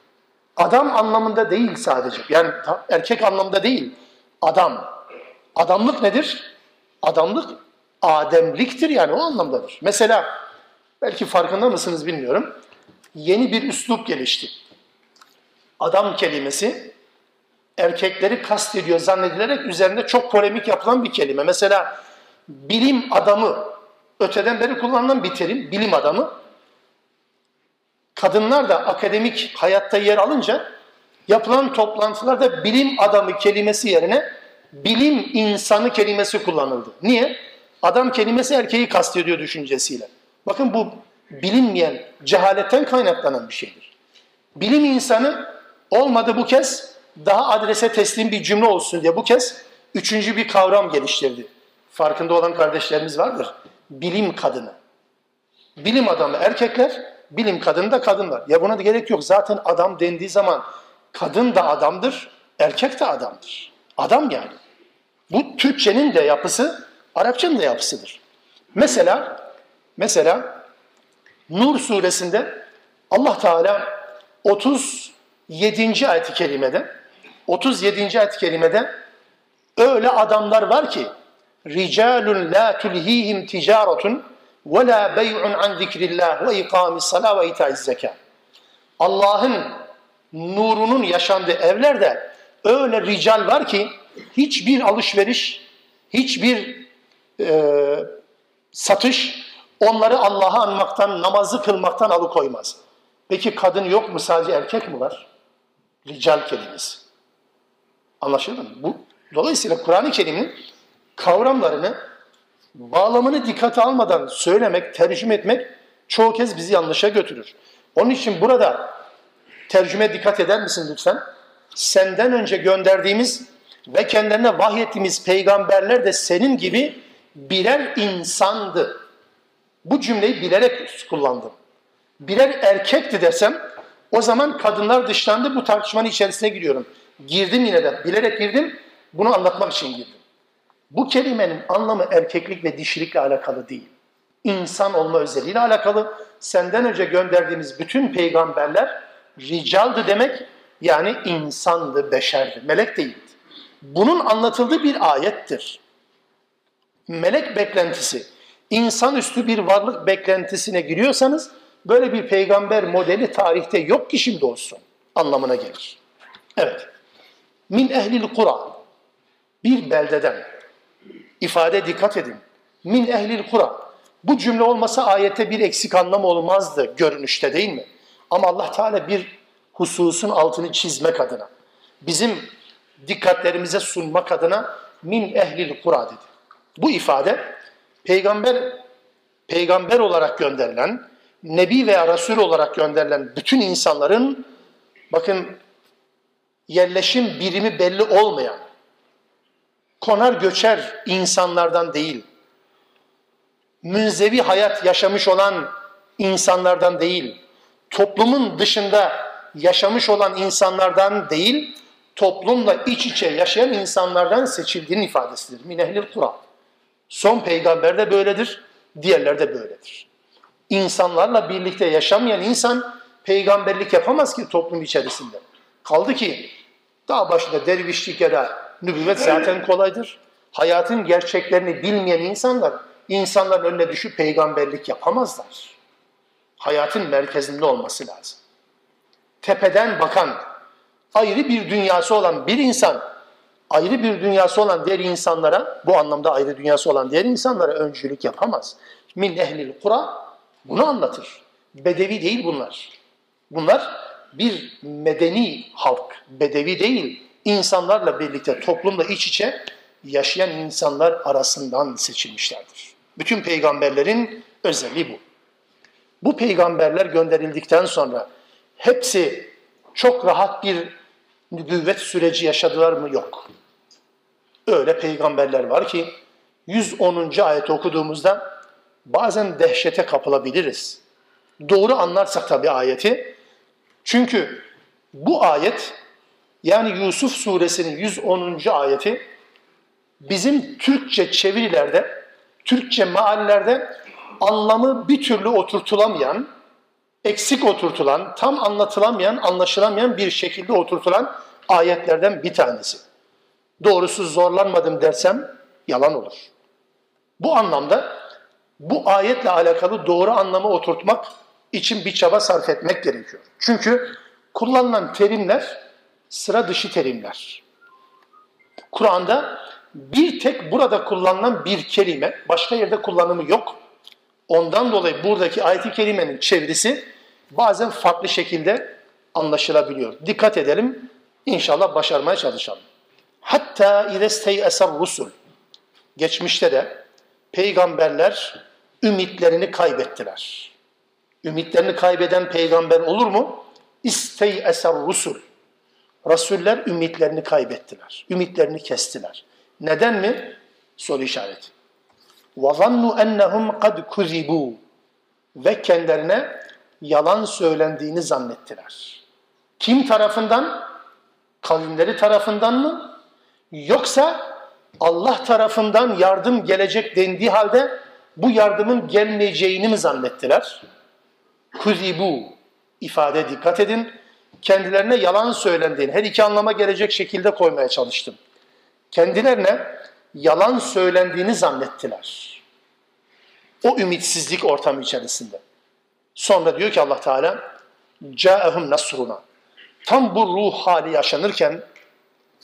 Adam anlamında değil sadece. Yani erkek anlamında değil. Adam. Adamlık nedir? Adamlık ademliktir, yani o anlamdadır. Mesela belki farkında mısınız bilmiyorum. Yeni bir üslup gelişti. Adam kelimesi erkekleri kastediyor zannedilerek üzerinde çok polemik yapılan bir kelime. Mesela bilim adamı, öteden beri kullanılan bir terim, bilim adamı. Kadınlar da akademik hayatta yer alınca yapılan toplantılarda bilim adamı kelimesi yerine bilim insanı kelimesi kullanıldı. Niye? Adam kelimesi erkeği kastediyor düşüncesiyle. Bakın bu bilinmeyen, cehaletten kaynaklanan bir şeydir. Bilim insanı olmadı bu kez daha adrese teslim bir cümle olsun diye bu kez üçüncü bir kavram geliştirdi. Farkında olan kardeşlerimiz vardır. Bilim kadını. Bilim adamı erkekler, bilim kadını da kadınlar. Ya buna da gerek yok. Zaten adam dendiği zaman kadın da adamdır, erkek de adamdır. Adam yani. Bu Türkçenin de yapısı, Arapçanın da yapısıdır. Mesela, mesela Nur suresinde Allah Teala otuz yedinci ayet-i kerimede otuz yedinci ayet-i kerimede öyle adamlar var ki رِجَالٌ لَا تُلْه۪يهِمْ تِجَارَةٌ وَلَا بَيْعٌ عَنْ ذِكْرِ اللّٰهِ وَاِقَامِ الصَّلَاةِ وَاِتَاءِ الزَّكَاةِ Allah'ın nurunun yaşandığı evlerde öyle rical var ki hiçbir alışveriş, hiçbir e, satış onları Allah'ı anmaktan, namazı kılmaktan alıkoymaz. Peki kadın yok mu? Sadece erkek mi var? Rical kelimesi. Anlaşıldı mı? Bu, dolayısıyla Kur'an-ı Kerim'in kavramlarını, bağlamını dikkate almadan söylemek, tercüme etmek çoğu kez bizi yanlışa götürür. Onun için burada tercüme dikkat eder misin lütfen? Senden önce gönderdiğimiz ve kendilerine vahyettiğimiz peygamberler de senin gibi birer insandı. Bu cümleyi bilerek kullandım. Birer erkekti desem o zaman kadınlar dışlandı, bu tartışmanın içerisine giriyorum. Girdim yine de, bilerek girdim, bunu anlatmak için girdim. Bu kelimenin anlamı erkeklik ve dişilikle alakalı değil. İnsan olma özelliğiyle alakalı. Senden önce gönderdiğimiz bütün peygamberler ricaldı demek, yani insandı, beşerdi, melek değildi. Bunun anlatıldığı bir ayettir. Melek beklentisi, insanüstü bir varlık beklentisine giriyorsanız böyle bir peygamber modeli tarihte yok ki şimdi olsun anlamına gelir. Evet. Min ehlil kura, bir beldeden. İfade dikkat edin. Min ehlil kura. Bu cümle olmasa ayette bir eksik anlam olmazdı görünüşte, değil mi? Ama Allah Teala bir hususun altını çizmek adına, bizim dikkatlerimize sunmak adına min ehlil kura dedi. Bu ifade peygamber peygamber olarak gönderilen, nebi veya resul olarak gönderilen bütün insanların, bakın, yerleşim birimi belli olmayan, konar göçer insanlardan değil, münzevi hayat yaşamış olan insanlardan değil, toplumun dışında yaşamış olan insanlardan değil, toplumla iç içe yaşayan insanlardan seçildiğinin ifadesidir. Min ehlil kura. Son peygamber de böyledir, diğerler de böyledir. İnsanlarla birlikte yaşamayan insan peygamberlik yapamaz ki toplum içerisinde. Kaldı ki daha başında dervişlik ya da nübüvvet zaten kolaydır. Hayatın gerçeklerini bilmeyen insanlar insanların önüne düşüp peygamberlik yapamazlar. Hayatın merkezinde olması lazım. Tepeden bakan, ayrı bir dünyası olan bir insan, ayrı bir dünyası olan diğer insanlara, bu anlamda ayrı dünyası olan diğer insanlara öncülük yapamaz. Min ehlil kura bunu anlatır. Bedevi değil bunlar. Bunlar bir medeni halk. Bedevi değil, insanlarla birlikte, toplumla iç içe yaşayan insanlar arasından seçilmişlerdir. Bütün peygamberlerin özelliği bu. Bu peygamberler gönderildikten sonra hepsi çok rahat bir nübüvvet süreci yaşadılar mı? Yok. Öyle peygamberler var ki yüz onuncu ayet okuduğumuzda bazen dehşete kapılabiliriz. Doğru anlarsak tabii ayeti. Çünkü bu ayet, yani Yûsuf Sûresinin yüz onuncu ayeti bizim Türkçe çevirilerde, Türkçe meallerde anlamı bir türlü oturtulamayan, eksik oturtulan, tam anlatılamayan, anlaşılamayan bir şekilde oturtulan ayetlerden bir tanesi. Doğrusu zorlanmadım dersem yalan olur. Bu anlamda bu ayetle alakalı doğru anlamı oturtmak için bir çaba sarf etmek gerekiyor. Çünkü kullanılan terimler sıra dışı terimler. Kur'an'da bir tek burada kullanılan bir kelime, başka yerde kullanımı yok. Ondan dolayı buradaki ayet-i kerimenin çevirisi bazen farklı şekilde anlaşılabiliyor. Dikkat edelim, inşallah başarmaya çalışalım. Hatta idesteyesar rusul. Geçmişte de peygamberler ümitlerini kaybettiler. Ümitlerini kaybeden peygamber olur mu? İsteyesar rusul. Resuller ümitlerini kaybettiler. Ümitlerini kestiler. Neden mi? Soru işareti. وَظَنُّ اَنَّهُمْ قَدْ كُذِبُوا Ve kendilerine yalan söylendiğini zannettiler. Kim tarafından? Kavimleri tarafından mı? Yoksa Allah tarafından yardım gelecek dendiği halde bu yardımın gelmeyeceğini mi zannettiler? كُذِبُوا İfade dikkat edin. Kendilerine yalan söylendiğini, her iki anlama gelecek şekilde koymaya çalıştım. Kendilerine yalan söylendiğini zannettiler. O ümitsizlik ortamı içerisinde. Sonra diyor ki Allah Teala, "Câehum nasruna." Tam bu ruh hali yaşanırken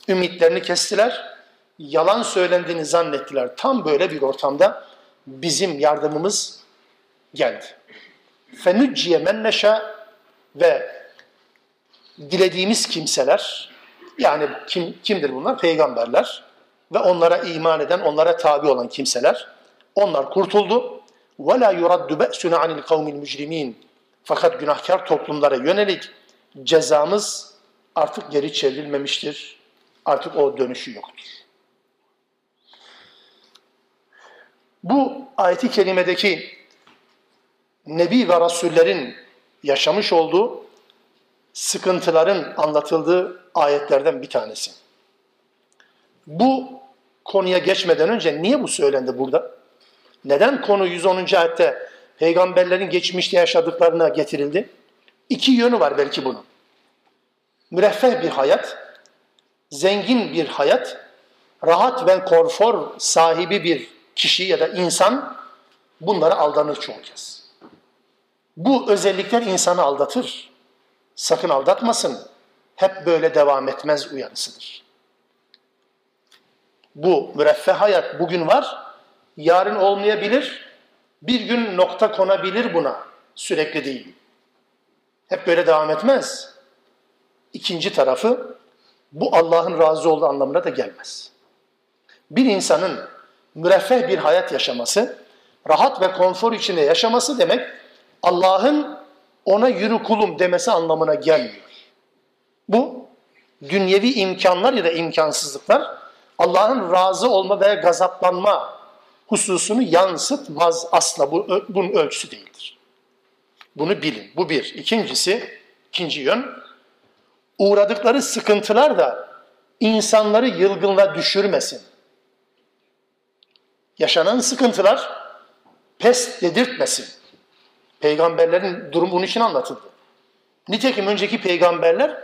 ümitlerini kestiler, yalan söylendiğini zannettiler. Tam böyle bir ortamda bizim yardımımız geldi. "Fenücciye men neşâ" ve dilediğimiz kimseler, yani kim, kimdir bunlar? Peygamberler ve onlara iman eden, onlara tabi olan kimseler. Onlar kurtuldu. وَلَا يُرَدُّ بَأْسُنَا عَنِ الْقَوْمِ الْمُجْرِم۪ينَ Fakat günahkar toplumlara yönelik cezamız artık geri çevrilmemiştir. Artık o dönüşü yoktur. Bu ayet-i kerimedeki Nebi ve Rasullerin yaşamış olduğu sıkıntıların anlatıldığı ayetlerden bir tanesi. Bu konuya geçmeden önce niye bu söylendi burada? Neden konu yüz onuncu ayette peygamberlerin geçmişte yaşadıklarına getirildi? İki yönü var belki bunun. Müreffeh bir hayat, zengin bir hayat, rahat ve konfor sahibi bir kişi ya da insan bunlara aldanır çoğu kez. Bu özellikler insanı aldatır. Sakın aldatmasın, hep böyle devam etmez uyarısıdır. Bu müreffeh hayat bugün var, yarın olmayabilir, bir gün nokta konabilir buna, sürekli değil. Hep böyle devam etmez. İkinci tarafı, bu Allah'ın razı olduğu anlamına da gelmez. Bir insanın müreffeh bir hayat yaşaması, rahat ve konfor içinde yaşaması demek, Allah'ın ona yürü kulum demesi anlamına gelmiyor. Bu dünyevi imkanlar ya da imkansızlıklar Allah'ın razı olma veya gazaplanma hususunu yansıtmaz asla. Bu, bunun ölçüsü değildir. Bunu bilin. Bu bir. İkincisi, ikinci yön, uğradıkları sıkıntılar da insanları yılgınlığa düşürmesin. Yaşanan sıkıntılar pes dedirtmesin. Peygamberlerin durumu bunun için anlatıldı. Nitekim önceki peygamberler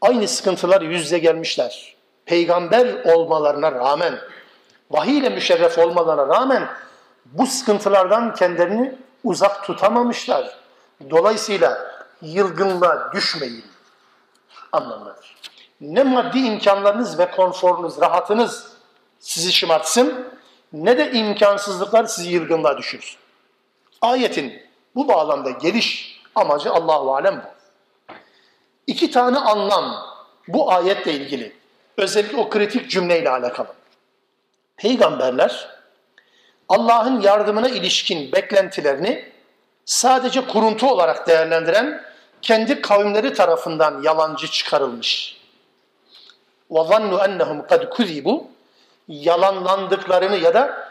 aynı sıkıntılar yüzle gelmişler. Peygamber olmalarına rağmen, vahiy ile müşerref olmalarına rağmen bu sıkıntılardan kendilerini uzak tutamamışlar. Dolayısıyla yılgınlığa düşmeyin anlamındadır. Ne maddi imkanlarınız ve konforunuz, rahatınız sizi şımartsın, ne de imkansızlıklar sizi yılgınlığa düşürsün. Ayetin bu bağlamda geliş amacı Allahu alem bu. İki tane anlam bu ayetle ilgili. Özellikle o kritik cümleyle alakalı. Peygamberler Allah'ın yardımına ilişkin beklentilerini sadece kuruntu olarak değerlendiren kendi kavimleri tarafından yalancı çıkarılmış. وَظَنُّ اَنَّهُمْ قَدْ كُذِبُوا Yalanlandıklarını ya da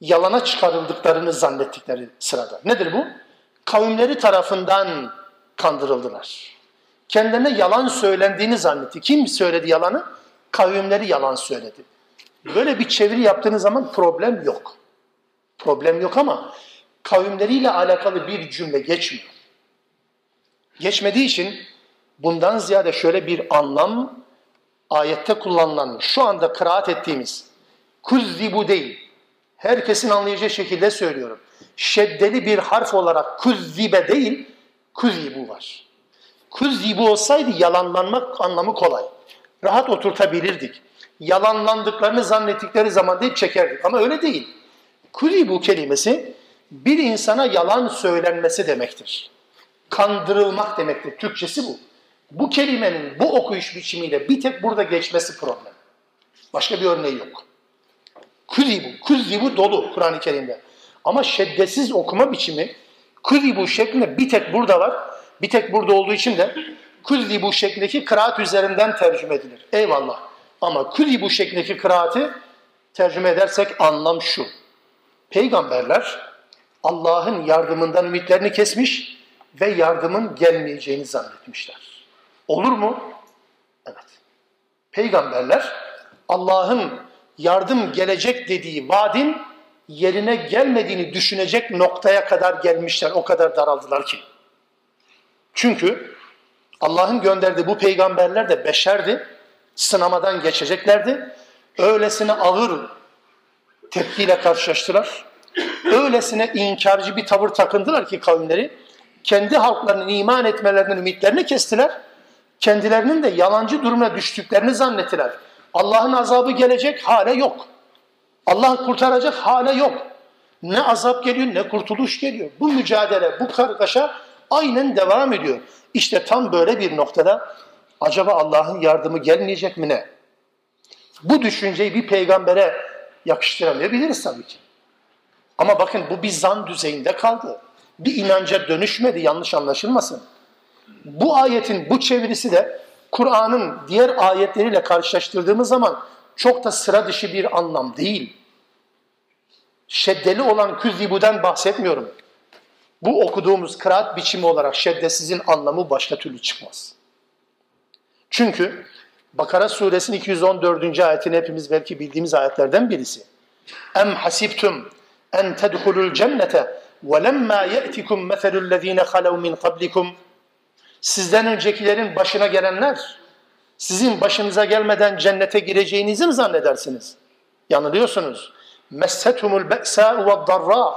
yalana çıkarıldıklarını zannettikleri sırada. Nedir bu? Kavimleri tarafından kandırıldılar. Kendilerine yalan söylendiğini zannetti. Kim söyledi yalanı? Kavimleri yalan söyledi. Böyle bir çeviri yaptığınız zaman problem yok. Problem yok ama kavimleriyle alakalı bir cümle geçmiyor. Geçmediği için bundan ziyade şöyle bir anlam ayette kullanılan, şu anda kıraat ettiğimiz kuzzibu değil, herkesin anlayacağı şekilde söylüyorum. Şeddeli bir harf olarak kuzzibe değil, kuzzibu var. Kuzzibu olsaydı yalanlanmak anlamı kolay. Rahat oturtabilirdik. Yalanlandıklarını zannettikleri zaman deyip çekerdik. Ama öyle değil. Kuzzibu kelimesi bir insana yalan söylenmesi demektir. Kandırılmak demektir. Türkçesi bu. Bu kelimenin bu okuyuş biçimiyle bir tek burada geçmesi problem. Başka bir örneği yok. Kuzibu, kuzibu dolu Kur'an-ı Kerim'de. Ama şiddetsiz okuma biçimi kuzibu şeklinde bir tek burada var. Bir tek burada olduğu için de kuzibu şeklindeki kıraat üzerinden tercüme edilir. Eyvallah. Ama kuzibu şeklindeki kıraatı tercüme edersek anlam şu. Peygamberler Allah'ın yardımından ümitlerini kesmiş ve yardımın gelmeyeceğini zannetmişler. Olur mu? Evet. Peygamberler Allah'ın yardım gelecek dediği vaadin yerine gelmediğini düşünecek noktaya kadar gelmişler. O kadar daraldılar ki. Çünkü Allah'ın gönderdiği bu peygamberler de beşerdi. Sınamadan geçeceklerdi. Öylesine ağır tepkiyle karşılaştılar. Öylesine inkarcı bir tavır takındılar ki kavimleri. Kendi halklarının iman etmelerinden ümitlerini kestiler. Kendilerinin de yalancı durumuna düştüklerini zannettiler. Allah'ın azabı gelecek hale yok. Allah kurtaracak hale yok. Ne azap geliyor ne kurtuluş geliyor. Bu mücadele, bu kargaşa aynen devam ediyor. İşte tam böyle bir noktada acaba Allah'ın yardımı gelmeyecek mi ne? Bu düşünceyi bir peygambere yakıştıramayabiliriz tabii ki. Ama bakın bu bir zan düzeyinde kaldı. Bir inanca dönüşmedi, yanlış anlaşılmasın. Bu ayetin bu çevirisi de Kur'an'ın diğer ayetleriyle karşılaştırdığımız zaman çok da sıra dışı bir anlam değil. Şeddeli olan küzibu'dan bahsetmiyorum. Bu okuduğumuz kıraat biçimi olarak şeddesizin anlamı başka türlü çıkmaz. Çünkü Bakara suresinin iki yüz on dördüncü ayetini hepimiz belki bildiğimiz ayetlerden birisi. Em hasibtum en tedhulul cennete ve lemma ye'tikum meselullezine halev min kablikum. Sizden öncekilerin başına gelenler, sizin başınıza gelmeden cennete gireceğinizi mi zannedersiniz? Yanılıyorsunuz. Messetumul be'sa ve darra.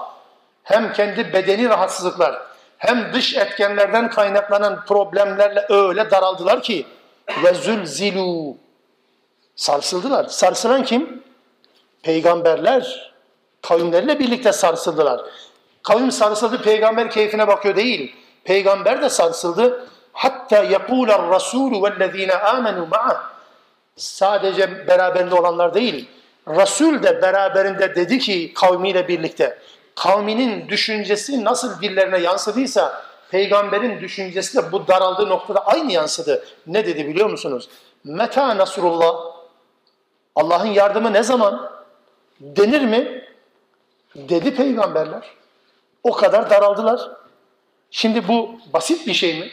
Hem kendi bedeni rahatsızlıklar, hem dış etkenlerden kaynaklanan problemlerle öyle daraldılar ki ve zulzilu. Sarsıldılar. Sarsılan kim? Peygamberler. Kavimlerle birlikte sarsıldılar. Kavim sarsıldı, peygamber keyfine bakıyor değil. Peygamber de sarsıldı. Hatta yaqulur rasulu vellezina amenu ma'a. Sadece beraberinde olanlar değil. Resul de beraberinde dedi ki kavmiyle birlikte. Kavminin düşüncesi nasıl dillerine yansıdıysa peygamberin düşüncesi de bu daraldığı noktada aynı yansıdı. Ne dedi biliyor musunuz? Meta nasrullah. Allah'ın yardımı ne zaman denir mi? Dedi peygamberler. O kadar daraldılar. Şimdi bu basit bir şey mi?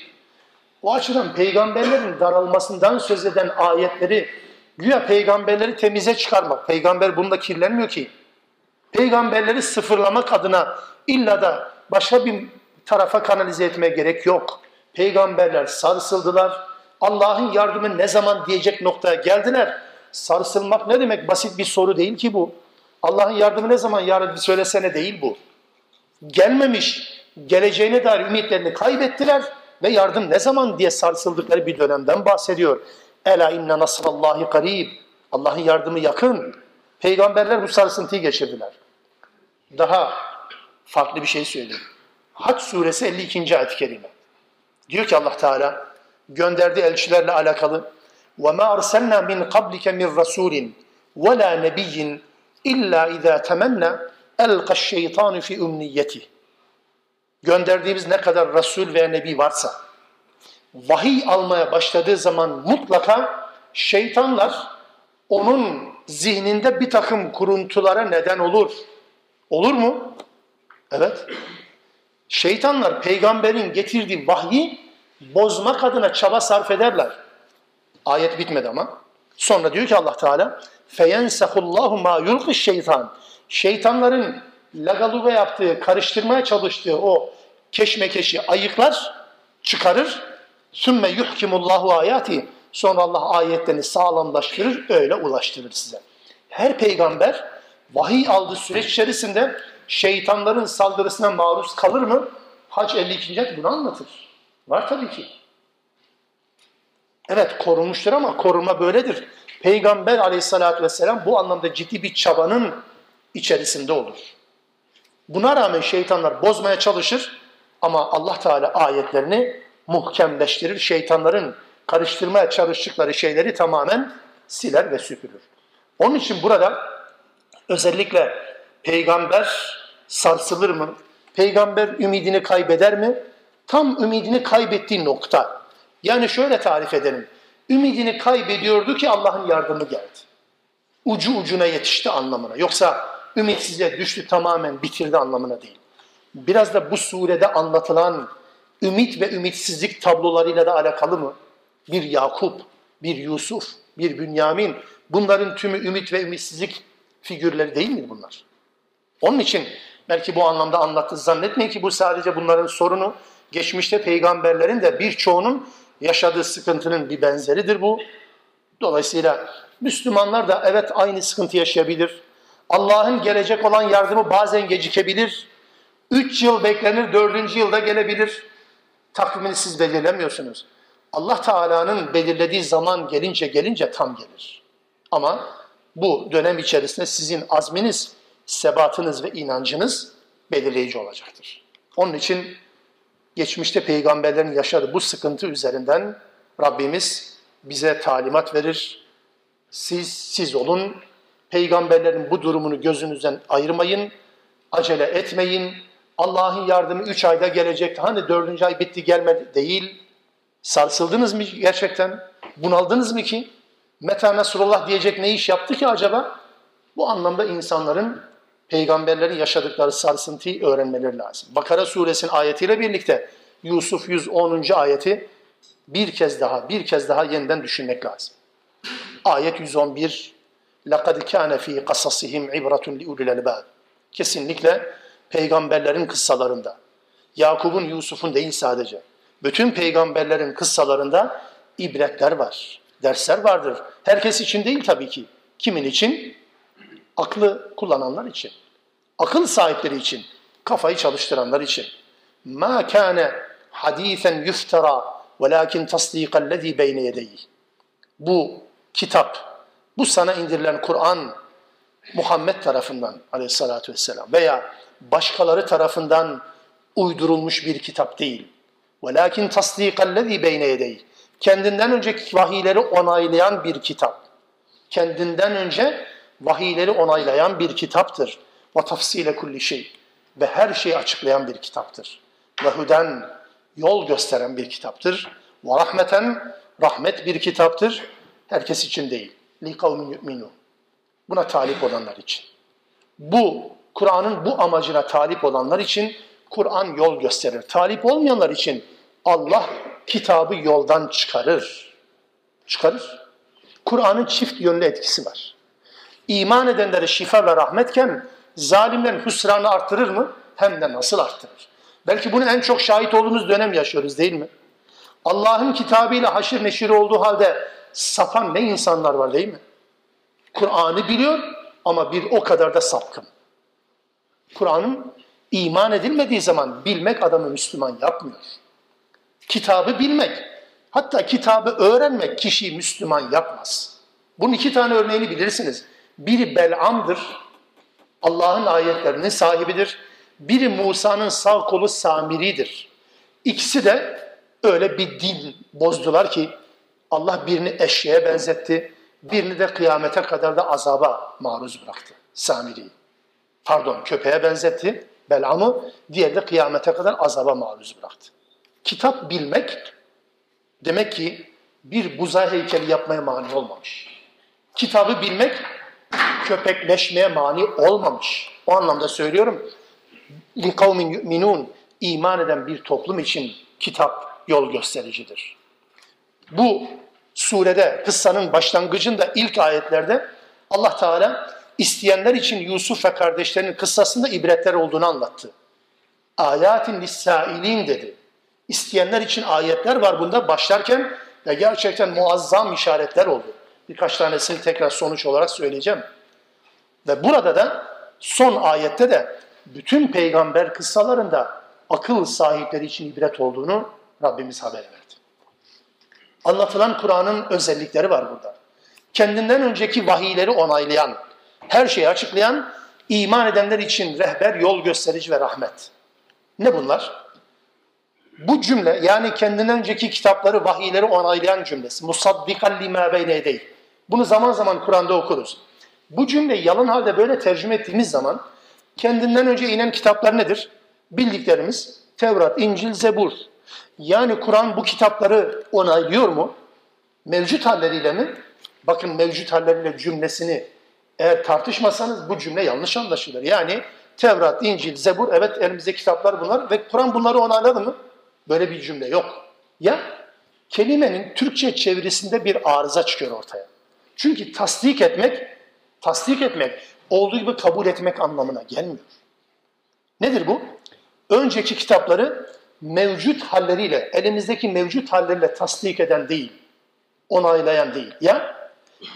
O açıdan peygamberlerin daralmasından söz eden ayetleri, güya peygamberleri temize çıkarmak, peygamber bununla kirlenmiyor ki. Peygamberleri sıfırlamak adına illa da başka bir tarafa kanalize etmeye gerek yok. Peygamberler sarsıldılar, Allah'ın yardımı ne zaman diyecek noktaya geldiler. Sarsılmak ne demek? Basit bir soru değil ki bu. Allah'ın yardımı ne zaman ya Rabbi söylesene değil bu. Gelmemiş. Geleceğine dair ümitlerini kaybettiler ve yardım ne zaman diye sarsıldıkları bir dönemden bahsediyor. Ela inna nasrallahi karib. Allah'ın yardımı yakın. Peygamberler bu sarsıntıyı geçirdiler. Daha farklı bir şey söyleyeyim. Hac suresi elli ikinci ayet-i kerime. Diyor ki Allah Teala gönderdiği elçilerle alakalı وَمَا أَرْسَلْنَا مِنْ قَبْلِكَ مِنْ رَسُولٍ وَلَا نَبِيٍّ اِلَّا اِذَا تَمَنَّا اَلْقَ الشَّيْطَانُ فِي اُمْنِيَّتِهِ. Gönderdiğimiz ne kadar Resul ve Nebi varsa vahiy almaya başladığı zaman mutlaka şeytanlar onun zihninde bir takım kuruntulara neden olur. Olur mu? Evet. Şeytanlar peygamberin getirdiği vahyi bozmak adına çaba sarf ederler. Ayet bitmedi ama. Sonra diyor ki Allah Teala فَيَنْسَخُ اللّٰهُ مَا يُلْقِ الشَّيْطَانِ Şeytanların lagaluga yaptığı, karıştırmaya çalıştığı o keşmekeşi ayıklar, çıkarır. ثُمَّ يُحْكِمُ اللّٰهُ آيَاتِهِ Sonra Allah ayetlerini sağlamlaştırır, öyle ulaştırır size. Her peygamber vahiy aldığı süreç içerisinde şeytanların saldırısına maruz kalır mı? Hac elli ikinci ayet bunu anlatır. Var tabii ki. Evet, korunmuştur ama korunma böyledir. Peygamber aleyhissalatü vesselam bu anlamda ciddi bir çabanın içerisinde olur. Buna rağmen şeytanlar bozmaya çalışır ama Allah Teala ayetlerini muhkemleştirir. Şeytanların karıştırmaya çalıştıkları şeyleri tamamen siler ve süpürür. Onun için burada özellikle peygamber sarsılır mı? Peygamber ümidini kaybeder mi? Tam ümidini kaybettiği nokta. Yani şöyle tarif edelim. Ümidini kaybediyordu ki Allah'ın yardımı geldi. Ucu ucuna yetişti anlamına. Yoksa ümitsizliğe düştü, tamamen bitirdi anlamına değil. Biraz da bu surede anlatılan ümit ve ümitsizlik tablolarıyla da alakalı mı? Bir Yakup, bir Yusuf, bir Bünyamin. Bunların tümü ümit ve ümitsizlik figürleri değil mi bunlar? Onun için belki bu anlamda anlattı. Zannetmeyin ki bu sadece bunların sorunu. Geçmişte peygamberlerin de birçoğunun yaşadığı sıkıntının bir benzeridir bu. Dolayısıyla Müslümanlar da evet aynı sıkıntı yaşayabilir. Allah'ın gelecek olan yardımı bazen gecikebilir. Üç yıl beklenir, dördüncü yılda gelebilir. Takvimini siz belirlemiyorsunuz. Allah Teala'nın belirlediği zaman gelince gelince tam gelir. Ama bu dönem içerisinde sizin azminiz, sebatınız ve inancınız belirleyici olacaktır. Onun için geçmişte peygamberlerin yaşadığı bu sıkıntı üzerinden Rabbimiz bize talimat verir. Siz, siz olun. Peygamberlerin bu durumunu gözünüzden ayırmayın. Acele etmeyin. Allah'ın yardımı üç ayda gelecekti. Hani dördüncü ay bitti gelmedi değil. Sarsıldınız mı gerçekten? Bunaldınız mı ki? Meta Nasrullah diyecek ne iş yaptı ki acaba? Bu anlamda insanların peygamberlerin yaşadıkları sarsıntıyı öğrenmeleri lazım. Bakara suresinin ayetiyle birlikte Yusuf yüz onuncu ayeti bir kez daha, bir kez daha yeniden düşünmek lazım. Ayet yüz on bir لَقَدْ كَانَ ف۪ي قَصَصِهِمْ عِبْرَةٌ لِعُلِلَ الْبَابِ Kesinlikle peygamberlerin kıssalarında, Yakup'un, Yusuf'un değil sadece, bütün peygamberlerin kıssalarında ibretler var, dersler vardır. Herkes için değil tabii ki. Kimin için? Aklı kullananlar için, akıl sahipleri için, kafayı çalıştıranlar için. مَا كَانَ حَد۪يثًا يُفْتَرَى وَلَاكِنْ تَصْد۪يقَ الَّذ۪ي بَيْنَ يَدَيْهِ Bu kitap, bu sana indirilen Kur'an, Muhammed tarafından aleyhissalatü vesselam veya başkaları tarafından uydurulmuş bir kitap değil. وَلَاكِنْ تَصْد۪يقَ الَّذ۪ي بَيْنَ يَدَيْهِ Kendinden önceki vahiyleri onaylayan bir kitap. Kendinden önce vahiyleri onaylayan bir kitaptır. وَتَفْس۪يلَ كُلِّ şey Ve her şeyi açıklayan bir kitaptır. وَهُدًا Yol gösteren bir kitaptır. وَرَحْمَةً Rahmet bir kitaptır. Herkes için değil. لِقَوْمٍ يُؤْمِنُونَ Buna talip olanlar için. Bu, Kur'an'ın bu amacına talip olanlar için Kur'an yol gösterir. Talip olmayanlar için Allah kitabı yoldan çıkarır. Çıkarır. Kur'an'ın çift yönlü etkisi var. İman edenlere şifa ve rahmetken zalimlerin hüsranı arttırır mı? Hem de nasıl arttırır? Belki bunu en çok şahit olduğumuz dönem yaşıyoruz değil mi? Allah'ın kitabıyla haşir neşir olduğu halde sapan ne insanlar var değil mi? Kur'an'ı biliyor ama bir o kadar da sapkın. Kur'an'ın iman edilmediği zaman bilmek adamı Müslüman yapmıyor. Kitabı bilmek, hatta kitabı öğrenmek kişiyi Müslüman yapmaz. Bunun iki tane örneğini bilirsiniz. Biri Bel'am'dır, Allah'ın ayetlerinin sahibidir. Biri Musa'nın sağ kolu Samiri'dir. İkisi de öyle bir din bozdular ki Allah birini eşeğe benzetti, birini de kıyamete kadar da azaba maruz bıraktı. Samiri'yi, pardon köpeğe benzetti Bel'am'ı, diğeri de kıyamete kadar azaba maruz bıraktı. Kitap bilmek demek ki bir buza heykeli yapmaya mani olmamış. Kitabı bilmek köpekleşmeye mani olmamış. O anlamda söylüyorum. لِقَوْمٍ يُؤْمِنُونَ İman eden bir toplum için kitap yol göstericidir. Bu surede, kıssanın başlangıcında ilk ayetlerde Allah Teala isteyenler için Yusuf ve kardeşlerinin kıssasında ibretler olduğunu anlattı. Ayatin lissailin dedi. İsteyenler için ayetler var bunda başlarken ve gerçekten muazzam işaretler oldu. Birkaç tanesini tekrar sonuç olarak söyleyeceğim. Ve burada da son ayette de bütün peygamber kıssalarında akıl sahipleri için ibret olduğunu Rabbimiz haber verdi. Anlatılan Kur'an'ın özellikleri var burada. Kendinden önceki vahiyleri onaylayan, her şeyi açıklayan, iman edenler için rehber, yol gösterici ve rahmet. Ne bunlar? Bu cümle, yani kendinden önceki kitapları, vahiyleri onaylayan cümlesi. Musaddikan lima beyne yedeyh. Bunu zaman zaman Kur'an'da okuruz. Bu cümleyi yalın halde böyle tercüme ettiğimiz zaman, kendinden önce inen kitaplar nedir? Bildiklerimiz Tevrat, İncil, Zebur. Yani Kur'an bu kitapları onaylıyor mu? Mevcut halleriyle mi? Bakın mevcut halleriyle cümlesini eğer tartışmasanız bu cümle yanlış anlaşılır. Yani Tevrat, İncil, Zebur, evet elimizde kitaplar bunlar ve Kur'an bunları onayladı mı? Böyle bir cümle yok. Ya kelimenin Türkçe çevirisinde bir arıza çıkıyor ortaya. Çünkü tasdik etmek, tasdik etmek olduğu gibi kabul etmek anlamına gelmiyor. Nedir bu? Önceki kitapları mevcut halleriyle, elimizdeki mevcut halleriyle tasdik eden değil, onaylayan değil. Ya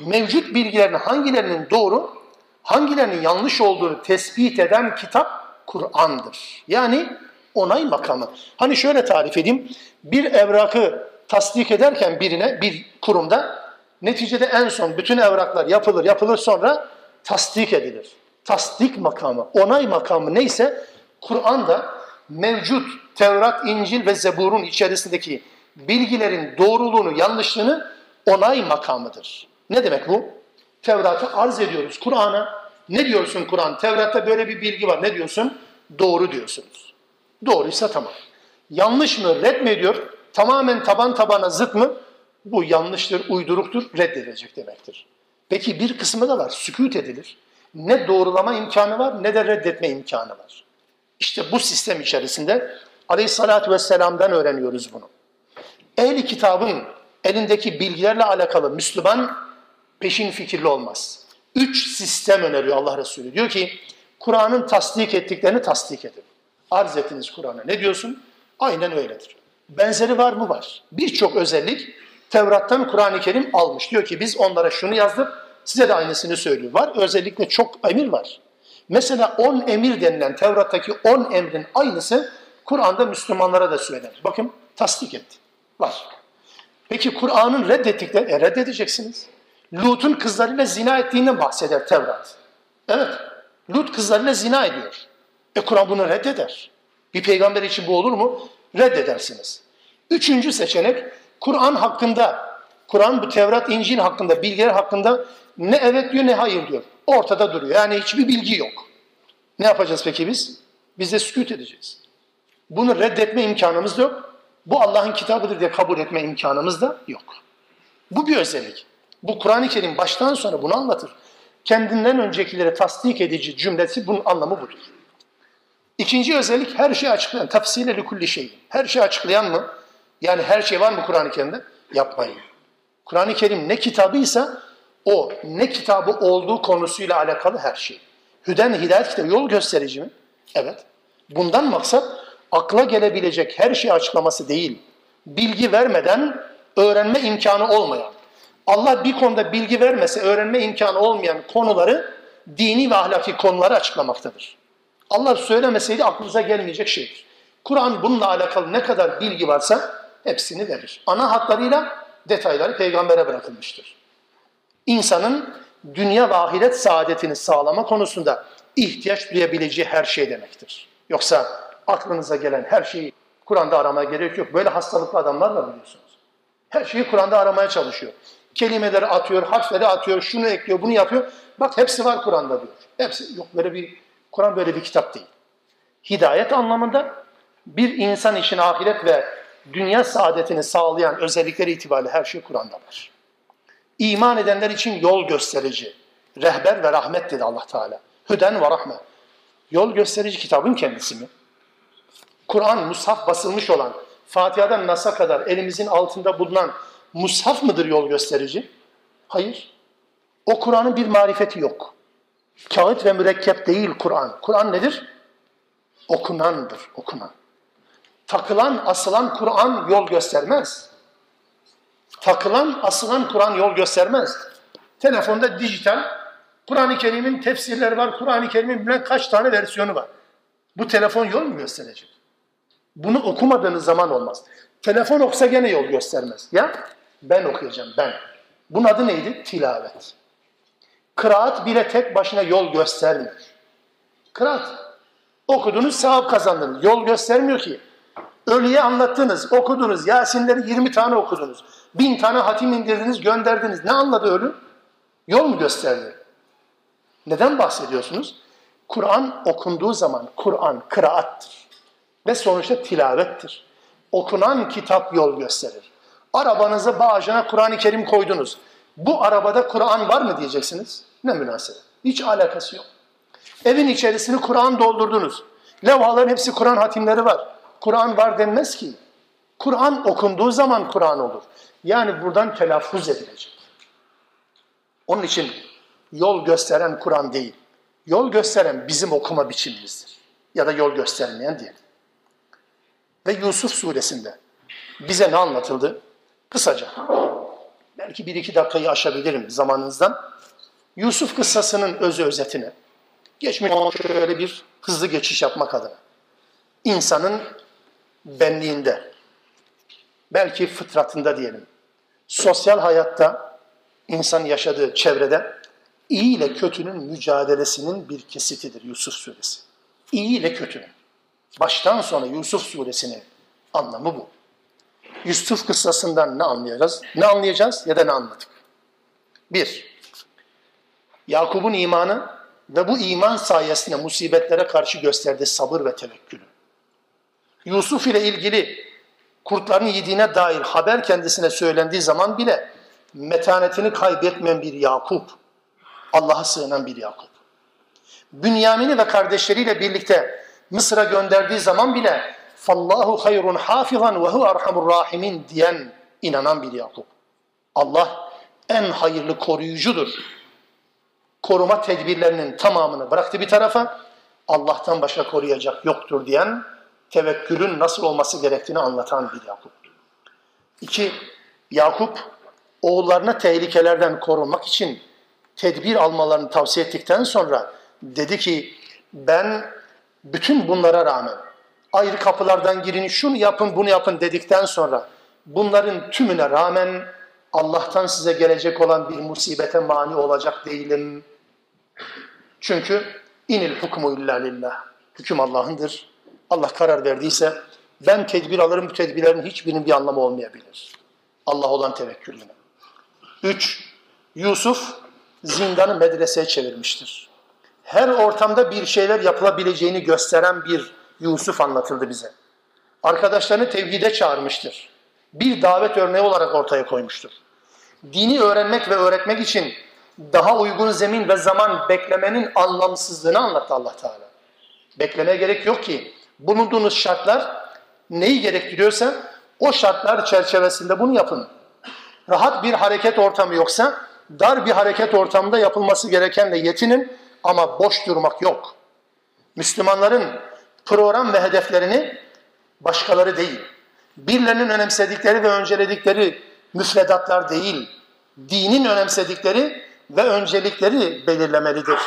mevcut bilgilerin hangilerinin doğru, hangilerinin yanlış olduğunu tespit eden kitap Kur'an'dır. Yani onay makamı. Hani şöyle tarif edeyim, bir evrakı tasdik ederken birine, bir kurumda, neticede en son bütün evraklar yapılır, yapılır sonra tasdik edilir. Tasdik makamı, onay makamı neyse Kur'an'da mevcut Tevrat, İncil ve Zebur'un içerisindeki bilgilerin doğruluğunu, yanlışlığını onay makamıdır. Ne demek bu? Tevrat'ı arz ediyoruz Kur'an'a. Ne diyorsun Kur'an? Tevrat'ta böyle bir bilgi var. Ne diyorsun? Doğru diyorsunuz. Doğruysa tamam. Yanlış mı? Red mi ediyor? Tamamen taban tabana zıt mı? Bu yanlıştır, uyduruktur, reddedilecek demektir. Peki bir kısmı da var. Sükût edilir. Ne doğrulama imkanı var ne de reddetme imkanı var. İşte bu sistem içerisinde Aleyhisselatü Vesselam'dan öğreniyoruz bunu. Ehli kitabın elindeki bilgilerle alakalı Müslüman peşin fikirli olmaz. Üç sistem öneriyor Allah Resulü. Diyor ki Kur'an'ın tasdik ettiklerini tasdik edin. Arz ettiniz Kur'an'a. Ne diyorsun? Aynen öyledir. Benzeri var mı? Var. Birçok özellik Tevrat'tan Kur'an-ı Kerim almış. Diyor ki biz onlara şunu yazdık, size de aynısını söylüyor. Var. Özellikle çok emir var. Mesela on emir denilen Tevrat'taki on emrin aynısı Kur'an'da Müslümanlara da söylenir. Bakın tasdik etti. Var. Peki Kur'an'ın reddettikleri, e, reddedeceksiniz. Lut'un kızlarıyla zina ettiğini bahseder Tevrat. Evet, Lut kızlarıyla zina ediyor. E Kur'an bunu reddeder. Bir peygamber için bu olur mu? Reddedersiniz. Üçüncü seçenek, Kur'an hakkında, Kur'an bu Tevrat, İncil hakkında, bilgiler hakkında ne evet diyor ne hayır diyor. Ortada duruyor. Yani hiçbir bilgi yok. Ne yapacağız peki biz? Biz de sükût edeceğiz. Bunu reddetme imkanımız da yok. Bu Allah'ın kitabıdır diye kabul etme imkanımız da yok. Bu bir özellik. Bu Kur'an-ı Kerim baştan sonra bunu anlatır. Kendinden öncekileri tasdik edici cümlesi bunun anlamı budur. İkinci özellik her şeyi açıklayan. Tefsile likulli şeyin. Her şeyi açıklayan mı? Yani her şey var mı Kur'an-ı Kerim'de? Yapmayın. Kur'an-ı Kerim ne kitabıysa o ne kitabı olduğu konusuyla alakalı her şey. Hüden hidayet kitabı yol gösterici mi? Evet. Bundan maksat akla gelebilecek her şeyi açıklaması değil. Bilgi vermeden öğrenme imkanı olmayan. Allah bir konuda bilgi vermese öğrenme imkanı olmayan konuları dini ve ahlaki konuları açıklamaktadır. Allah söylemeseydi aklınıza gelmeyecek şeydir. Kur'an bununla alakalı ne kadar bilgi varsa hepsini verir. Ana hatlarıyla detayları peygambere bırakılmıştır. İnsanın dünya ve ahiret saadetini sağlama konusunda ihtiyaç duyabileceği her şey demektir. Yoksa aklınıza gelen her şeyi Kur'an'da aramaya gerek yok. Böyle hastalıklı adamlar var biliyorsunuz. Her şeyi Kur'an'da aramaya çalışıyor. Kelimeleri atıyor, harfleri atıyor, şunu ekliyor, bunu yapıyor. Bak hepsi var Kur'an'da diyor. Hepsi yok böyle bir Kur'an böyle bir kitap değil. Hidayet anlamında bir insan için ahiret ve dünya saadetini sağlayan özellikleri itibariyle her şey Kur'an'da var. İman edenler için yol gösterici. Rehber ve rahmet dedi Allah Teala. Hüden ve rahmet. Yol gösterici kitabın kendisi mi? Kur'an, mushaf basılmış olan, Fatiha'dan Nas'a kadar elimizin altında bulunan mushaf mıdır yol gösterici? Hayır. O Kur'an'ın bir marifeti yok. Kağıt ve mürekkep değil Kur'an. Kur'an nedir? Okunandır, okunan. Takılan, asılan Kur'an yol göstermez. Takılan, asılan Kur'an yol göstermez. Telefonda dijital, Kur'an-ı Kerim'in tefsirleri var, Kur'an-ı Kerim'in bilmem kaç tane versiyonu var. Bu telefon yol mu gösterecek? Bunu okumadığınız zaman olmaz. Telefon okusa gene yol göstermez. Ya ben okuyacağım, ben. Bunun adı neydi? Tilavet. Kıraat bile tek başına yol göstermiyor. Kıraat. Okudunuz, sevap kazandınız. Yol göstermiyor ki. Ölüye anlattınız, okudunuz. Yasinleri yirmi tane okudunuz. Bin tane hatim indirdiniz, gönderdiniz. Ne anladı ölü? Yol mu gösterdi? Neden bahsediyorsunuz? Kur'an okunduğu zaman Kur'an kıraattır. Ve sonuçta tilavettir. Okunan kitap yol gösterir. Arabanıza, bağcına Kur'an-ı Kerim koydunuz. Bu arabada Kur'an var mı diyeceksiniz? Ne münasebet. Hiç alakası yok. Evin içerisini Kur'an doldurdunuz. Levhaların hepsi Kur'an hatimleri var. Kur'an var denmez ki. Kur'an okunduğu zaman Kur'an olur. Yani buradan telaffuz edilecek. Onun için yol gösteren Kur'an değil. Yol gösteren bizim okuma biçimimizdir. Ya da yol göstermeyen diyelim. Ve Yûsuf Sûresinde bize ne anlatıldı? Kısaca. Belki bir iki dakikayı aşabilirim zamanınızdan. Yusuf kıssasının özü özetine. Geçmiş şöyle bir hızlı geçiş yapmak adına. İnsanın benliğinde, belki fıtratında diyelim, sosyal hayatta, insan yaşadığı çevrede iyi ile kötünün mücadelesinin bir kesitidir Yûsuf Sûresi. İyi ile kötünün. Baştan sona Yusuf Suresinin anlamı bu. Yusuf kıssasından ne anlayacağız? Ne anlayacağız ya da ne anladık? Bir, Yakup'un imanı ve bu iman sayesinde musibetlere karşı gösterdiği sabır ve tevekkülü. Yusuf ile ilgili kurtların yediğine dair haber kendisine söylendiği zaman bile metanetini kaybetmeyen bir Yakup, Allah'a sığınan bir Yakup. Bünyamin'i ve kardeşleriyle birlikte Mısır'a gönderdiği zaman bile "Fallahu hayrun hafizan ve hu erhamur rahimin" diyen inanan bir Yakup. Allah en hayırlı koruyucudur. Koruma tedbirlerinin tamamını bıraktı bir tarafa, Allah'tan başka koruyacak yoktur diyen, tevekkülün nasıl olması gerektiğini anlatan bir Yakup. İki, Yakup oğullarına tehlikelerden korunmak için tedbir almalarını tavsiye ettikten sonra dedi ki ben bütün bunlara rağmen ayrı kapılardan girin, şunu yapın, bunu yapın dedikten sonra bunların tümüne rağmen Allah'tan size gelecek olan bir musibete mani olacak değilim. Çünkü inil hukmu illa lillah. Hüküm Allah'ındır. Allah karar verdiyse ben tedbir alırım, bu tedbirlerin hiçbirinin bir anlamı olmayabilir. Allah olan tevekkülüne. Üç, Yusuf zindanı medreseye çevirmiştir. Her ortamda bir şeyler yapılabileceğini gösteren bir Yusuf anlatıldı bize. Arkadaşlarını tevhide çağırmıştır. Bir davet örneği olarak ortaya koymuştur. Dini öğrenmek ve öğretmek için daha uygun zemin ve zaman beklemenin anlamsızlığını anlattı Allah Teala. Beklemeye gerek yok ki. Bulunduğunuz şartlar neyi gerektiriyorsa o şartlar çerçevesinde bunu yapın. Rahat bir hareket ortamı yoksa dar bir hareket ortamında yapılması gerekenle yetinin. Ama boş durmak yok. Müslümanların program ve hedeflerini başkaları değil, birilerinin önemsedikleri ve önceledikleri müfredatlar değil, dinin önemsedikleri ve öncelikleri belirlemelidir.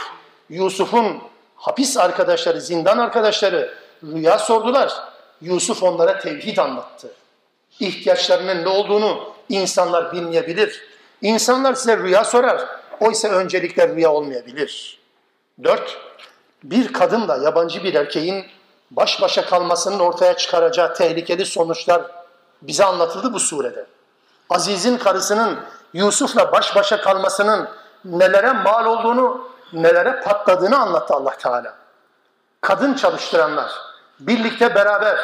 Yusuf'un hapis arkadaşları, zindan arkadaşları rüya sordular. Yusuf onlara tevhid anlattı. İhtiyaçlarının ne olduğunu insanlar bilmeyebilir. İnsanlar size rüya sorar. Oysa öncelikler rüya olmayabilir. Dört, bir kadınla yabancı bir erkeğin baş başa kalmasının ortaya çıkaracağı tehlikeli sonuçlar bize anlatıldı bu surede. Aziz'in karısının Yusuf'la baş başa kalmasının nelere mal olduğunu, nelere patladığını anlattı Allah Teala. Kadın çalıştıranlar, birlikte beraber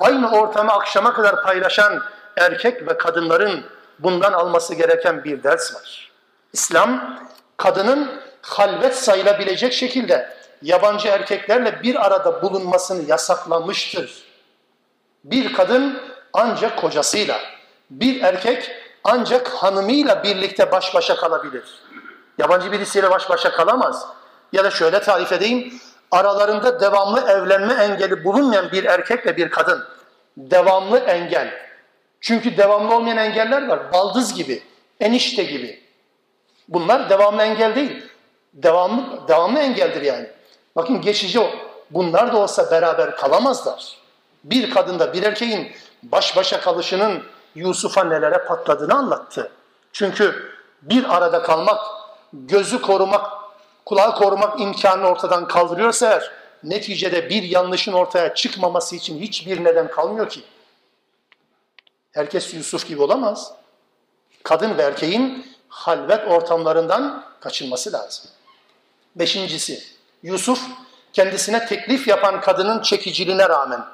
aynı ortamı akşama kadar paylaşan erkek ve kadınların bundan alması gereken bir ders var. İslam, kadının halvet sayılabilecek şekilde yabancı erkeklerle bir arada bulunmasını yasaklamıştır. Bir kadın ancak kocasıyla, bir erkek ancak hanımıyla birlikte baş başa kalabilir. Yabancı birisiyle baş başa kalamaz. Ya da şöyle tarif edeyim, aralarında devamlı evlenme engeli bulunmayan bir erkekle bir kadın. Devamlı engel. Çünkü devamlı olmayan engeller var. Baldız gibi, enişte gibi. Bunlar devamlı engel değil. Devamlı, devamlı engeldir yani. Bakın geçici o. Bunlar da olsa beraber kalamazlar. Bir kadında bir erkeğin baş başa kalışının Yusuf'a nelere patladığını anlattı. Çünkü bir arada kalmak, gözü korumak, kulağı korumak imkanını ortadan kaldırıyorsa eğer, neticede bir yanlışın ortaya çıkmaması için hiçbir neden kalmıyor ki. Herkes Yusuf gibi olamaz. Kadın ve erkeğin halvet ortamlarından kaçınması lazım. Beşincisi, Yusuf kendisine teklif yapan kadının çekiciliğine rağmen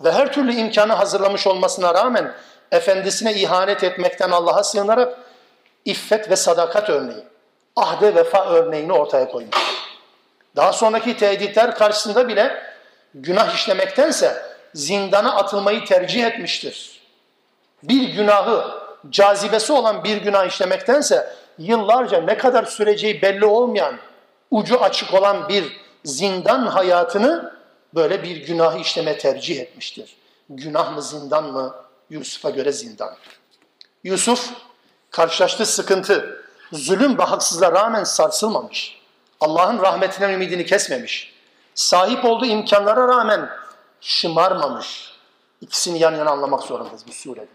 ve her türlü imkanı hazırlamış olmasına rağmen efendisine ihanet etmekten Allah'a sığınarak iffet ve sadakat örneği, ahde vefa örneğini ortaya koymuştur. Daha sonraki tehditler karşısında bile günah işlemektense zindana atılmayı tercih etmiştir. Bir günahı, cazibesi olan bir günah işlemektense yıllarca ne kadar süreceği belli olmayan, ucu açık olan bir zindan hayatını böyle bir günahı işleme tercih etmiştir. Günah mı zindan mı? Yusuf'a göre zindan. Yusuf karşılaştığı sıkıntı, zulüm ve haksızlığa rağmen sarsılmamış. Allah'ın rahmetine ümidini kesmemiş. Sahip olduğu imkanlara rağmen şımarmamış. İkisini yan yana anlamak zorundayız bu surede.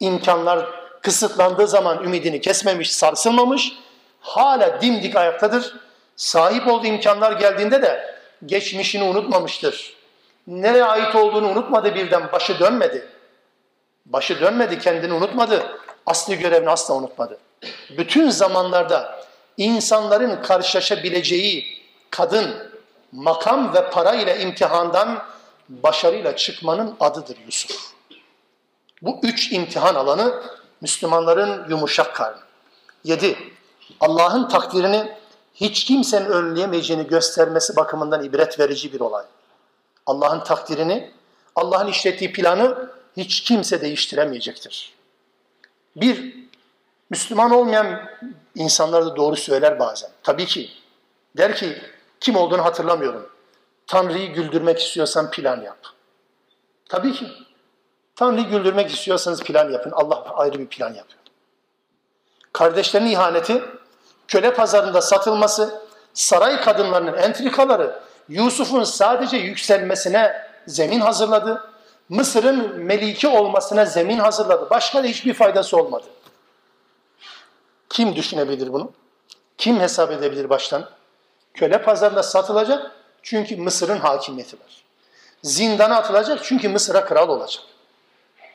İmkanlar kısıtlandığı zaman ümidini kesmemiş, sarsılmamış. Hala dimdik ayaktadır. Sahip olduğu imkanlar geldiğinde de geçmişini unutmamıştır. Nereye ait olduğunu unutmadı birden. Başı dönmedi. Başı dönmedi, kendini unutmadı. Asli görevini asla unutmadı. Bütün zamanlarda insanların karşılaşabileceği kadın, makam ve para ile imtihandan başarıyla çıkmanın adıdır Yusuf. Bu üç imtihan alanı Müslümanların yumuşak karnı. Yedi, Allah'ın takdirini hiç kimsenin önleyemeyeceğini göstermesi bakımından ibret verici bir olay. Allah'ın takdirini, Allah'ın işlettiği planı hiç kimse değiştiremeyecektir. Bir, Müslüman olmayan insanlar da doğru söyler bazen. Tabii ki. Der ki, kim olduğunu hatırlamıyorum. Tanrı'yı güldürmek istiyorsan plan yap. Tabii ki. Tanrı'yı güldürmek istiyorsanız plan yapın. Allah ayrı bir plan yapıyor. Kardeşlerinin ihaneti, köle pazarında satılması, saray kadınlarının entrikaları, Yusuf'un sadece yükselmesine zemin hazırladı. Mısır'ın meliki olmasına zemin hazırladı. Başka da hiçbir faydası olmadı. Kim düşünebilir bunu? Kim hesap edebilir baştan? Köle pazarında satılacak çünkü Mısır'ın hakimiyeti var. Zindana atılacak çünkü Mısır'a kral olacak.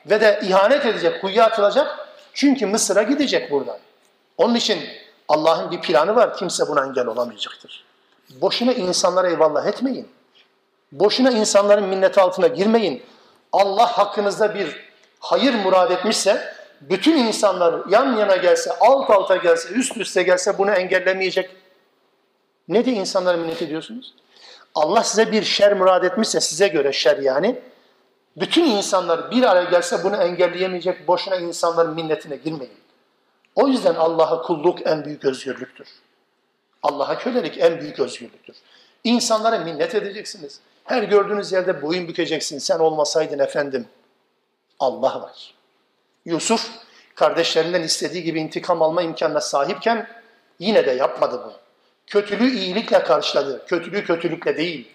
Ve de ihanet edecek, kuyuya atılacak çünkü Mısır'a gidecek buradan. Onun için Allah'ın bir planı var, kimse buna engel olamayacaktır. Boşuna insanlara eyvallah etmeyin. Boşuna insanların minneti altına girmeyin. Allah hakkınızda bir hayır murad etmişse, bütün insanlar yan yana gelse, alt alta gelse, üst üste gelse bunu engellemeyecek. Ne diye insanlara minnet ediyorsunuz? Allah size bir şer murad etmişse, size göre şer yani, bütün insanlar bir araya gelse bunu engelleyemeyecek, boşuna insanların minnetine girmeyin. O yüzden Allah'a kulluk en büyük özgürlüktür. Allah'a kölelik en büyük özgürlüktür. İnsanlara minnet edeceksiniz. Her gördüğünüz yerde boyun bükeceksin. Sen olmasaydın efendim. Allah var. Yusuf kardeşlerinden istediği gibi intikam alma imkanına sahipken yine de yapmadı bunu. Kötülüğü iyilikle karşıladı. Kötülüğü kötülükle değil.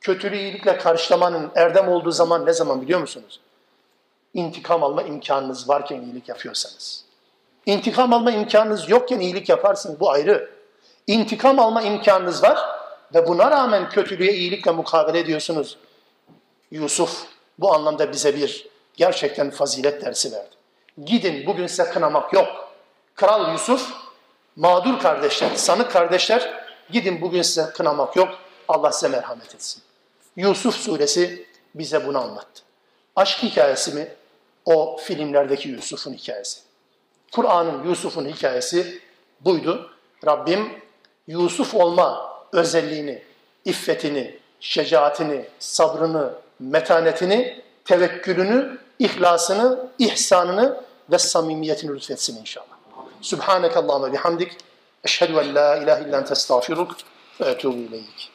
Kötülüğü iyilikle karşılamanın erdem olduğu zaman ne zaman biliyor musunuz? İntikam alma imkanınız varken iyilik yapıyorsanız. İntikam alma imkanınız yokken iyilik yaparsınız. Bu ayrı. İntikam alma imkanınız var ve buna rağmen kötülüğe iyilikle mukabele ediyorsunuz. Yusuf bu anlamda bize bir gerçekten fazilet dersi verdi. Gidin, bugün size kınamak yok. Kral Yusuf, mağdur kardeşler, sanık kardeşler, gidin bugün size kınamak yok. Allah size merhamet etsin. Yûsuf Sûresi bize bunu anlattı. Aşk hikayesi mi? O filmlerdeki Yusuf'un hikayesi. Kur'an'ın Yusuf'un hikayesi buydu. Rabbim Yusuf olma özelliğini, iffetini, şecaatini, sabrını, metanetini, tevekkülünü, ihlasını, ihsanını ve samimiyetini lütfetsin inşallah. Subhaneke Allahümme bihamdik. Eşhedü en la ilahe illen testağfiruk ve etubu ileyk.